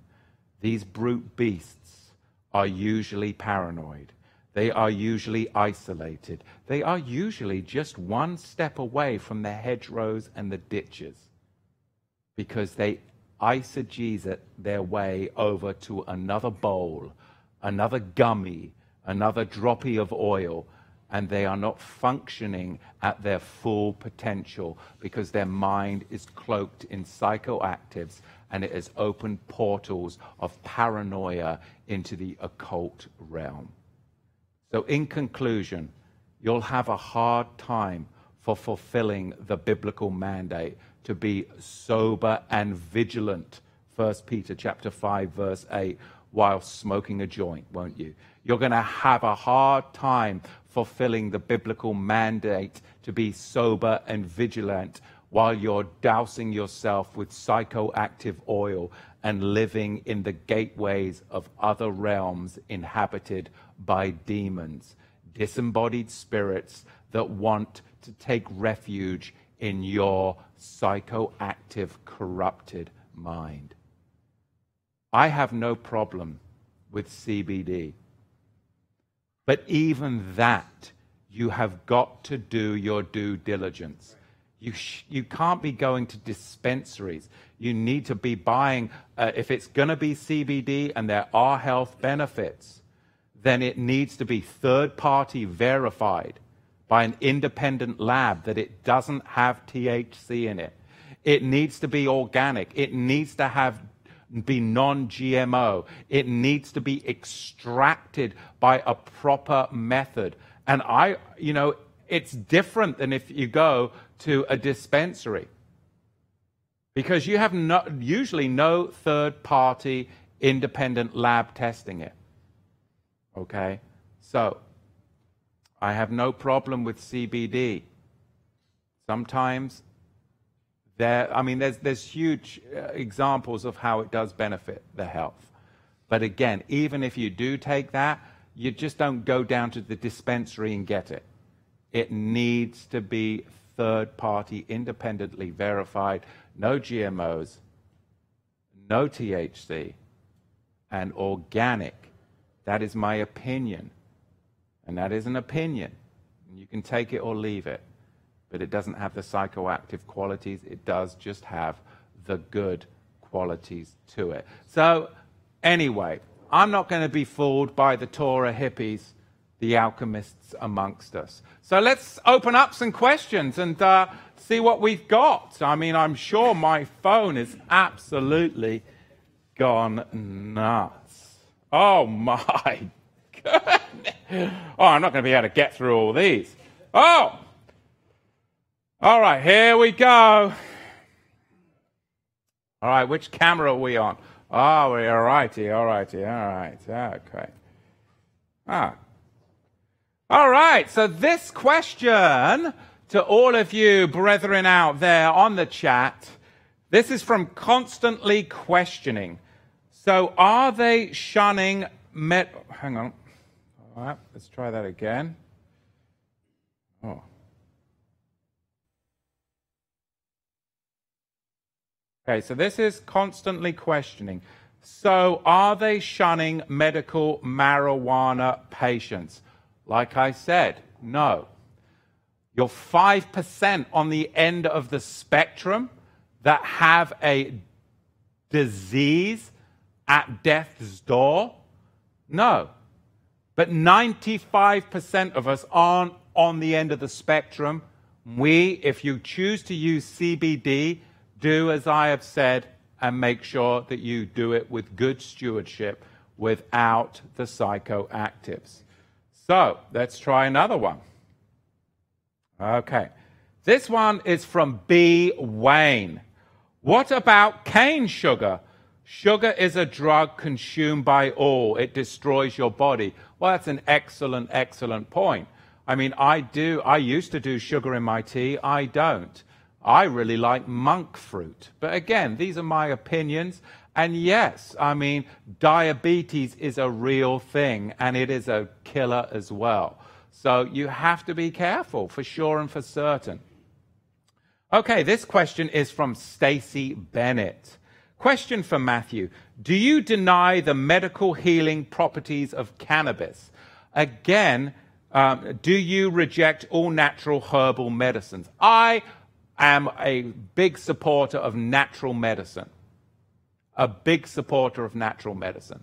These brute beasts are usually paranoid. They are usually isolated. They are usually just one step away from the hedgerows and the ditches because they eisegesis their way over to another bowl, another gummy, another droppy of oil, and they are not functioning at their full potential because their mind is cloaked in psychoactives and it has opened portals of paranoia into the occult realm. So in conclusion, you'll have a hard time for fulfilling the biblical mandate to be sober and vigilant, 1 Peter chapter 5, verse 8, while smoking a joint, won't you? You're going to have a hard time fulfilling the biblical mandate to be sober and vigilant while you're dousing yourself with psychoactive oil and living in the gateways of other realms inhabited by demons, disembodied spirits that want to take refuge in your psychoactive, corrupted mind. I have no problem with CBD, but even that, you have got to do your due diligence. You can't be going to dispensaries. You need to be buying, if it's going to be CBD and there are health benefits, then it needs to be third-party verified by an independent lab that it doesn't have THC in it. It needs to be organic. It needs to be non-GMO. It needs to be extracted by a proper method. And it's different than if you go to a dispensary, because you have usually no third-party independent lab testing it. Okay? So I have no problem with CBD. Sometimes there's huge examples of how it does benefit the health. But again, even if you do take that, you just don't go down to the dispensary and get it. It needs to be third-party, independently verified, no GMOs, no THC, and organic. That is my opinion. And that is an opinion. You can take it or leave it. But it doesn't have the psychoactive qualities. It does just have the good qualities to it. So anyway, I'm not going to be fooled by the Torah hippies, the alchemists amongst us. So let's open up some questions and see what we've got. I mean, I'm sure my phone is absolutely gone nuts. Oh, my goodness. Oh, I'm not going to be able to get through all these. Oh! All right, here we go. All right, which camera are we on? Oh, we're all right. Okay. Ah. All right, so this question to all of you brethren out there on the chat, this is from Constantly Questioning. So are they shunning... Hang on. All right, let's try that again. Oh. Okay, so this is Constantly Questioning. So are they shunning medical marijuana patients? Like I said, no. You're 5% on the end of the spectrum that have a disease at death's door. No. But 95% of us aren't on the end of the spectrum. We, if you choose to use CBD, do as I have said and make sure that you do it with good stewardship without the psychoactives. So let's try another one. Okay. This one is from B. Wayne. What about cane sugar? Sugar is a drug consumed by all. It destroys your body. Well, that's an excellent, excellent point. I mean, I used to do sugar in my tea. I don't. I really like monk fruit. But again, these are my opinions. And yes, I mean, diabetes is a real thing, and it is a killer as well. So you have to be careful, for sure and for certain. Okay, this question is from Stacy Bennett. Question for Matthew. Do you deny the medical healing properties of cannabis? Again, do you reject all natural herbal medicines? I am a big supporter of natural medicine. A big supporter of natural medicine.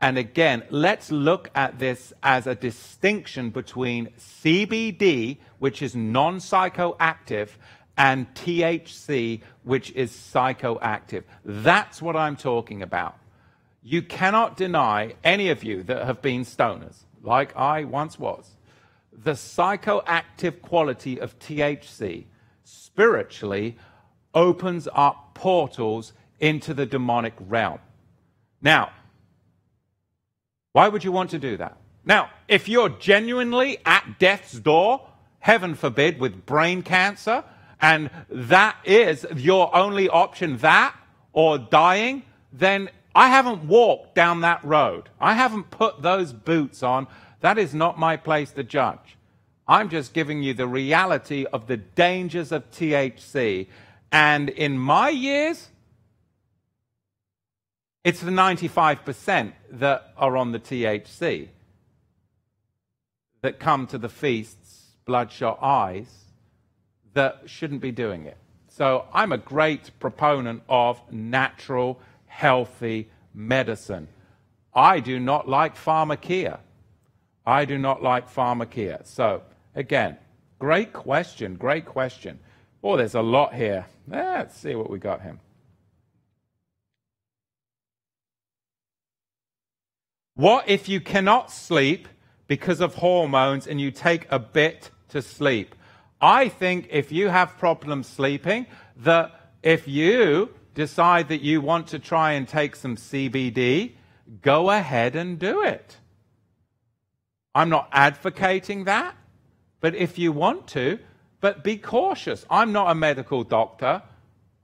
And again, let's look at this as a distinction between CBD, which is non-psychoactive, and THC, which is psychoactive. That's what I'm talking about. You cannot deny, any of you that have been stoners, like I once was, the psychoactive quality of THC spiritually opens up portals into the demonic realm. Now, why would you want to do that? Now, if you're genuinely at death's door, heaven forbid, with brain cancer, and that is your only option, that or dying, then I haven't walked down that road. I haven't put those boots on. That is not my place to judge. I'm just giving you the reality of the dangers of THC. And in my years, it's the 95% that are on the THC that come to the feasts, bloodshot eyes, that shouldn't be doing it. So I'm a great proponent of natural, healthy medicine. I do not like pharmakia. I do not like pharmakia. So again, great question, great question. Oh, there's a lot here. Let's see what we got here. What if you cannot sleep because of hormones and you take a bit to sleep? I think if you have problems sleeping, that if you decide that you want to try and take some CBD, go ahead and do it. I'm not advocating that, but if you want to, but be cautious. I'm not a medical doctor.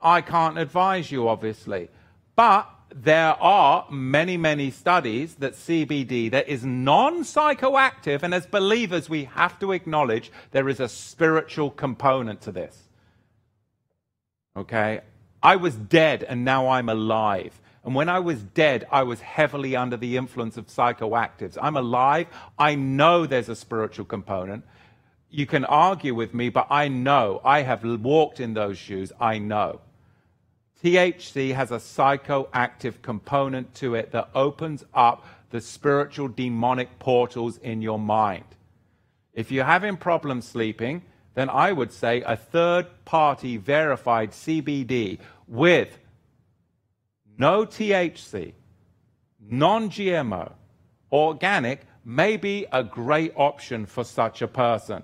I can't advise you, obviously. But there are many, many studies that CBD, that is non-psychoactive, and as believers, we have to acknowledge there is a spiritual component to this. Okay? I was dead, and now I'm alive. And when I was dead, I was heavily under the influence of psychoactives. I'm alive. I know there's a spiritual component. You can argue with me, but I know. I have walked in those shoes. I know. THC has a psychoactive component to it that opens up the spiritual demonic portals in your mind. If you're having problems sleeping, then I would say a third-party verified CBD with no THC, non-GMO, organic, may be a great option for such a person.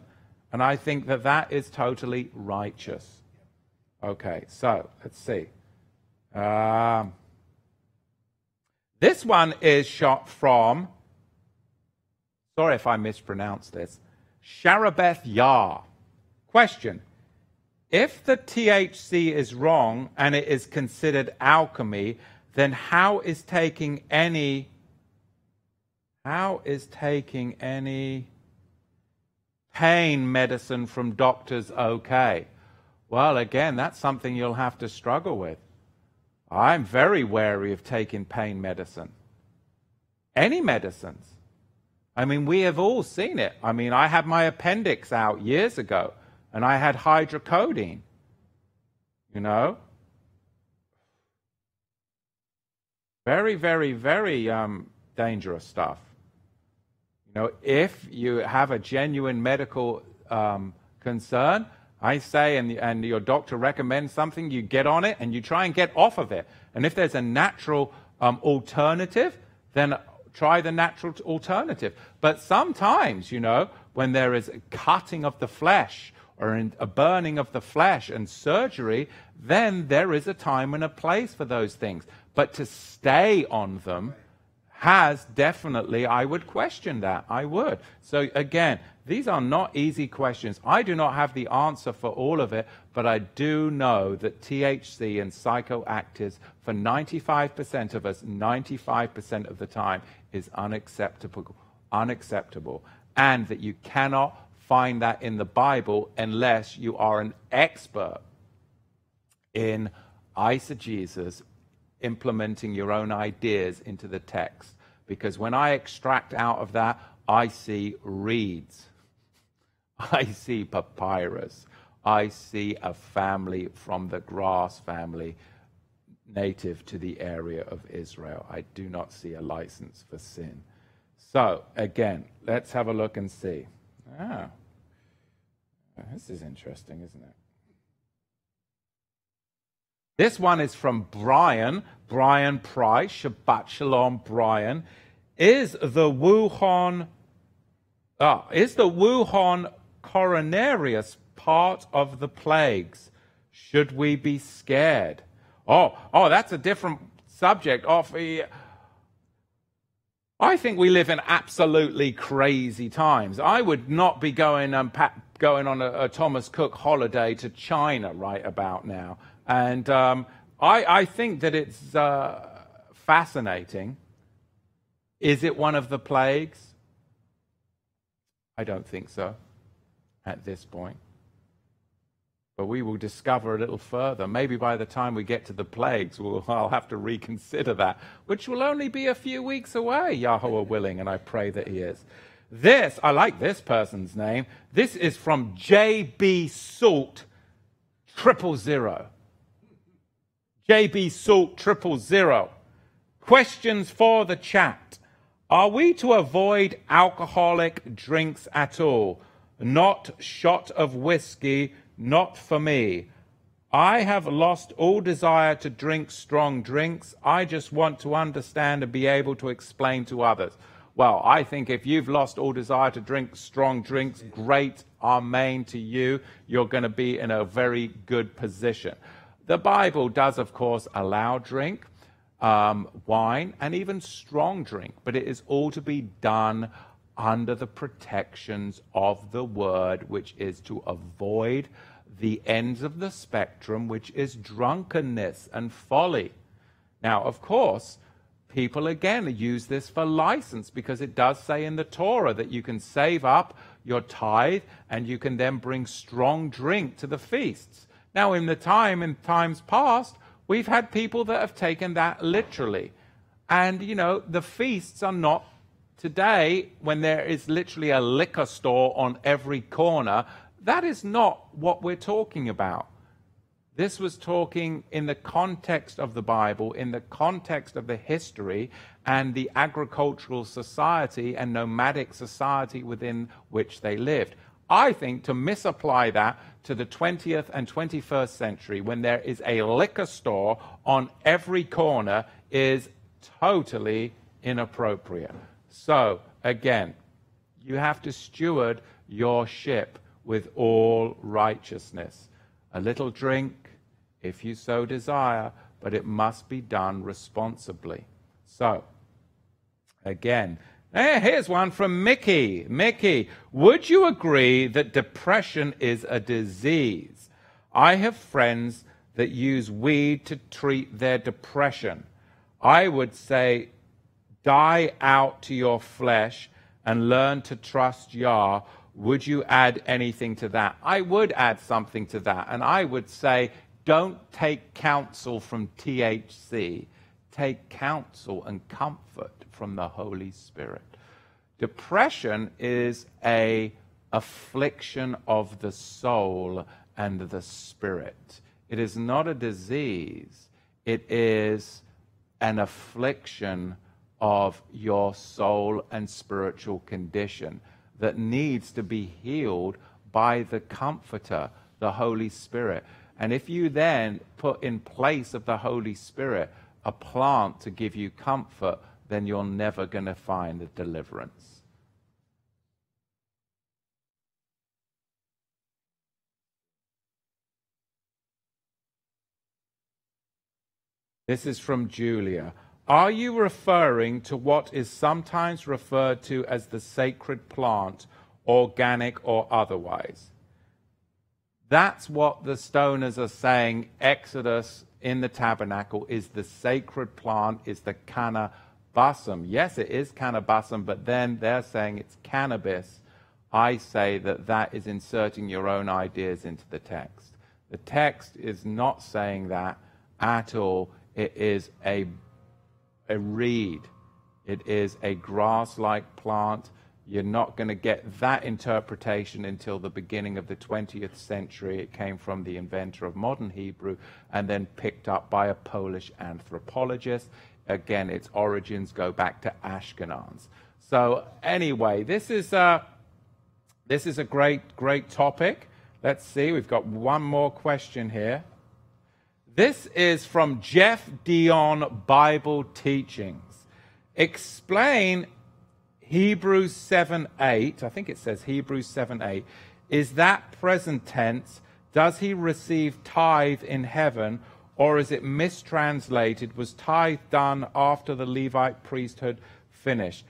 And I think that that is totally righteous. Okay, so let's see. This one is shot from, sorry if I mispronounced this, Sharabeth Yar. Question, if the THC is wrong and it is considered alchemy, then how is taking any pain medicine from doctors okay? Well, again, that's something you'll have to struggle with. I'm very wary of taking pain medicine. Any medicines. I mean, we have all seen it. I mean, I had my appendix out years ago, and I had hydrocodone. You know? Very, very, very dangerous stuff. You know, if you have a genuine medical concern, I say, and your doctor recommends something, you get on it and you try and get off of it. And if there's a natural alternative, then try the natural alternative. But sometimes, you know, when there is cutting of the flesh or in a burning of the flesh and surgery, then there is a time and a place for those things. But to stay on them has definitely, I would question that. I would. So again, these are not easy questions. I do not have the answer for all of it, but I do know that THC and psychoactives, for 95% of us, 95% of the time, is unacceptable. And that you cannot find that in the Bible unless you are an expert in eisegesis, implementing your own ideas into the text. Because when I extract out of that, I see reeds, I see papyrus, I see a family from the grass family native to the area of Israel. I do not see a license for sin. So again, let's have a look and see. Ah, this is interesting, isn't it? This one is from Brian, Brian Price. Shabbat Shalom, Brian. Is the Wuhan coronarius part of the plagues? Should we be scared? Oh, that's a different subject. I think we live in absolutely crazy times. I would not be going on a Thomas Cook holiday to China right about now. And I think that it's fascinating. Is it one of the plagues? I don't think so at this point. But we will discover a little further. Maybe by the time we get to the plagues, I'll have to reconsider that, which will only be a few weeks away, Yahuwah willing, and I pray that he is. This, I like this person's name. This is from J.B. Salt 000. JB Salt 000. Questions for the chat. Are we to avoid alcoholic drinks at all? Not shot of whiskey, not for me. I have lost all desire to drink strong drinks. I just want to understand and be able to explain to others. Well, I think if you've lost all desire to drink strong drinks, great, amen to you. You're going to be in a very good position. The Bible does, of course, allow drink, wine, and even strong drink, but it is all to be done under the protections of the word, which is to avoid the ends of the spectrum, which is drunkenness and folly. Now, of course, people again use this for license, because it does say in the Torah that you can save up your tithe and you can then bring strong drink to the feasts. Now, in times past, we've had people that have taken that literally. And, you know, the feasts are not today, when there is literally a liquor store on every corner. That is not what we're talking about. This was talking in the context of the Bible, in the context of the history and the agricultural society and nomadic society within which they lived. I think to misapply that to the 20th and 21st century, when there is a liquor store on every corner, is totally inappropriate. So, again, you have to steward your ship with all righteousness. A little drink, if you so desire, but it must be done responsibly. So, again, here's one from Mickey. Mickey, would you agree that depression is a disease? I have friends that use weed to treat their depression. I would say, die out to your flesh and learn to trust Yah. Would you add anything to that? I would add something to that, and I would say, don't take counsel from THC. Take counsel and comfort from the Holy Spirit. Depression is an affliction of the soul and the spirit. It is not a disease. It is an affliction of your soul and spiritual condition that needs to be healed by the Comforter, the Holy Spirit. And if you then put in place of the Holy Spirit a plant to give you comfort, then you're never going to find the deliverance. This is from Julia. Are you referring to what is sometimes referred to as the sacred plant, organic or otherwise? That's what the stoners are saying. Exodus in the tabernacle is the sacred plant, is the kaneh bosm. Yes, it is kaneh bosm, but then they're saying it's cannabis. I say that that is inserting your own ideas into the text. The text is not saying that at all. It is a reed. It is a grass-like plant. You're not going to get that interpretation until the beginning of the 20th century. It came from the inventor of modern Hebrew and then picked up by a Polish anthropologist. Again, its origins go back to Ashkenaz. So anyway, this is a great, great topic. Let's see. We've got one more question here. This is from Jeff Dion, Bible Teachings. Explain Hebrews 7:8, I think it says Hebrews 7:8, is that present tense? Does he receive tithe in heaven, or is it mistranslated? Was tithe done after the Levite priesthood finished?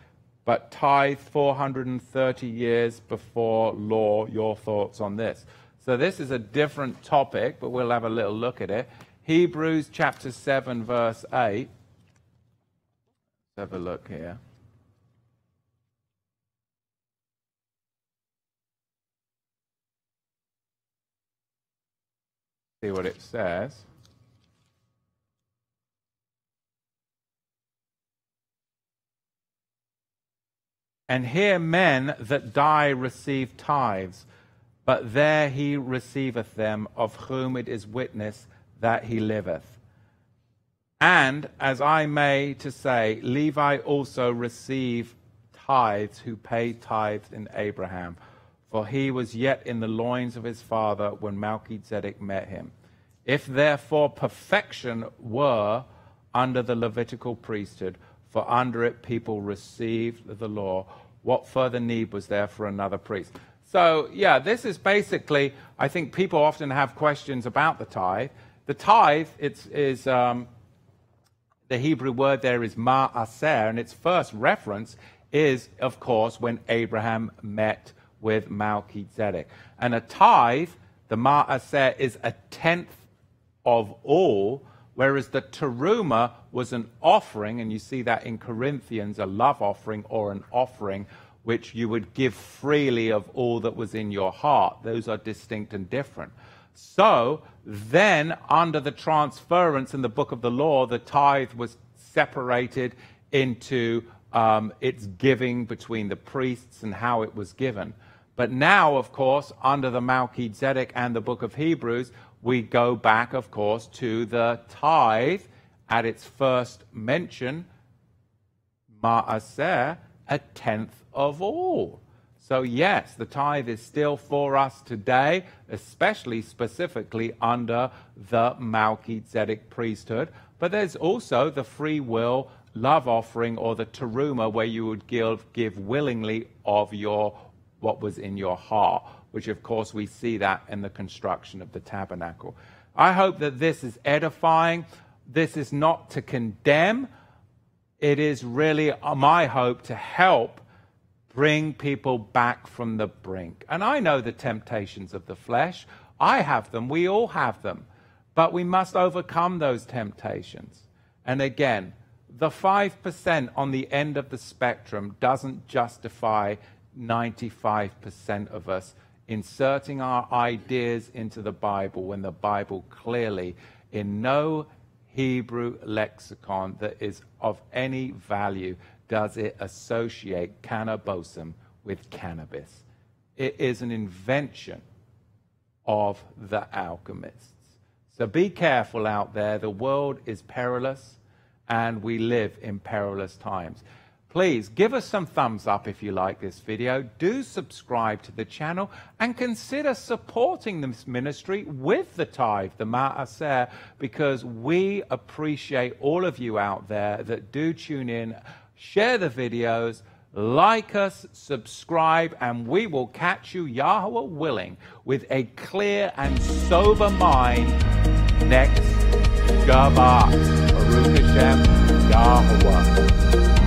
But tithe 430 years before law, your thoughts on this? So this is a different topic, but we'll have a little look at it. Hebrews chapter 7, verse 8. Let's have a look here. See what it says. And here men that die receive tithes, but there he receiveth them, of whom it is witness that he liveth. And, as I may to say, Levi also received tithes, who paid tithes in Abraham. For he was yet in the loins of his father when Melchizedek met him. If therefore perfection were under the Levitical priesthood, for under it people received the law, what further need was there for another priest? So, yeah, this is basically, I think people often have questions about the tithe. The tithe, the Hebrew word there is ma'aser, and its first reference is, of course, when Abraham met with Melchizedek. And a tithe, the ma'aser, is a tenth of all, whereas the terumah was an offering, and you see that in Corinthians, a love offering or an offering which you would give freely of all that was in your heart. Those are distinct and different. So then, under the transference in the book of the law, the tithe was separated into its giving between the priests and how it was given. But now, of course, under the Melchizedek and the book of Hebrews, we go back, of course, to the tithe at its first mention, ma'aser, a tenth of all. So yes, the tithe is still for us today, especially specifically under the Melchizedek priesthood. But there's also the free will love offering, or the terumah, where you would give willingly of your what was in your heart, which of course we see that in the construction of the tabernacle. I hope that this is edifying. This is not to condemn. It is really my hope to help bring people back from the brink. And I know the temptations of the flesh. I have them. We all have them. But we must overcome those temptations. And again, the 5% on the end of the spectrum doesn't justify 95% of us inserting our ideas into the Bible, when the Bible clearly, in no Hebrew lexicon that is of any value, does it associate kaneh bosm with cannabis. It is an invention of the alchemists. So be careful out there. The world is perilous, and we live in perilous times. Please give us some thumbs up if you like this video. Do subscribe to the channel and consider supporting this ministry with the tithe, the ma'aser, because we appreciate all of you out there that do tune in, share the videos, like us, subscribe, and we will catch you, Yahuwah willing, with a clear and sober mind next Shabbat. Baruch Hashem, Yahuwah.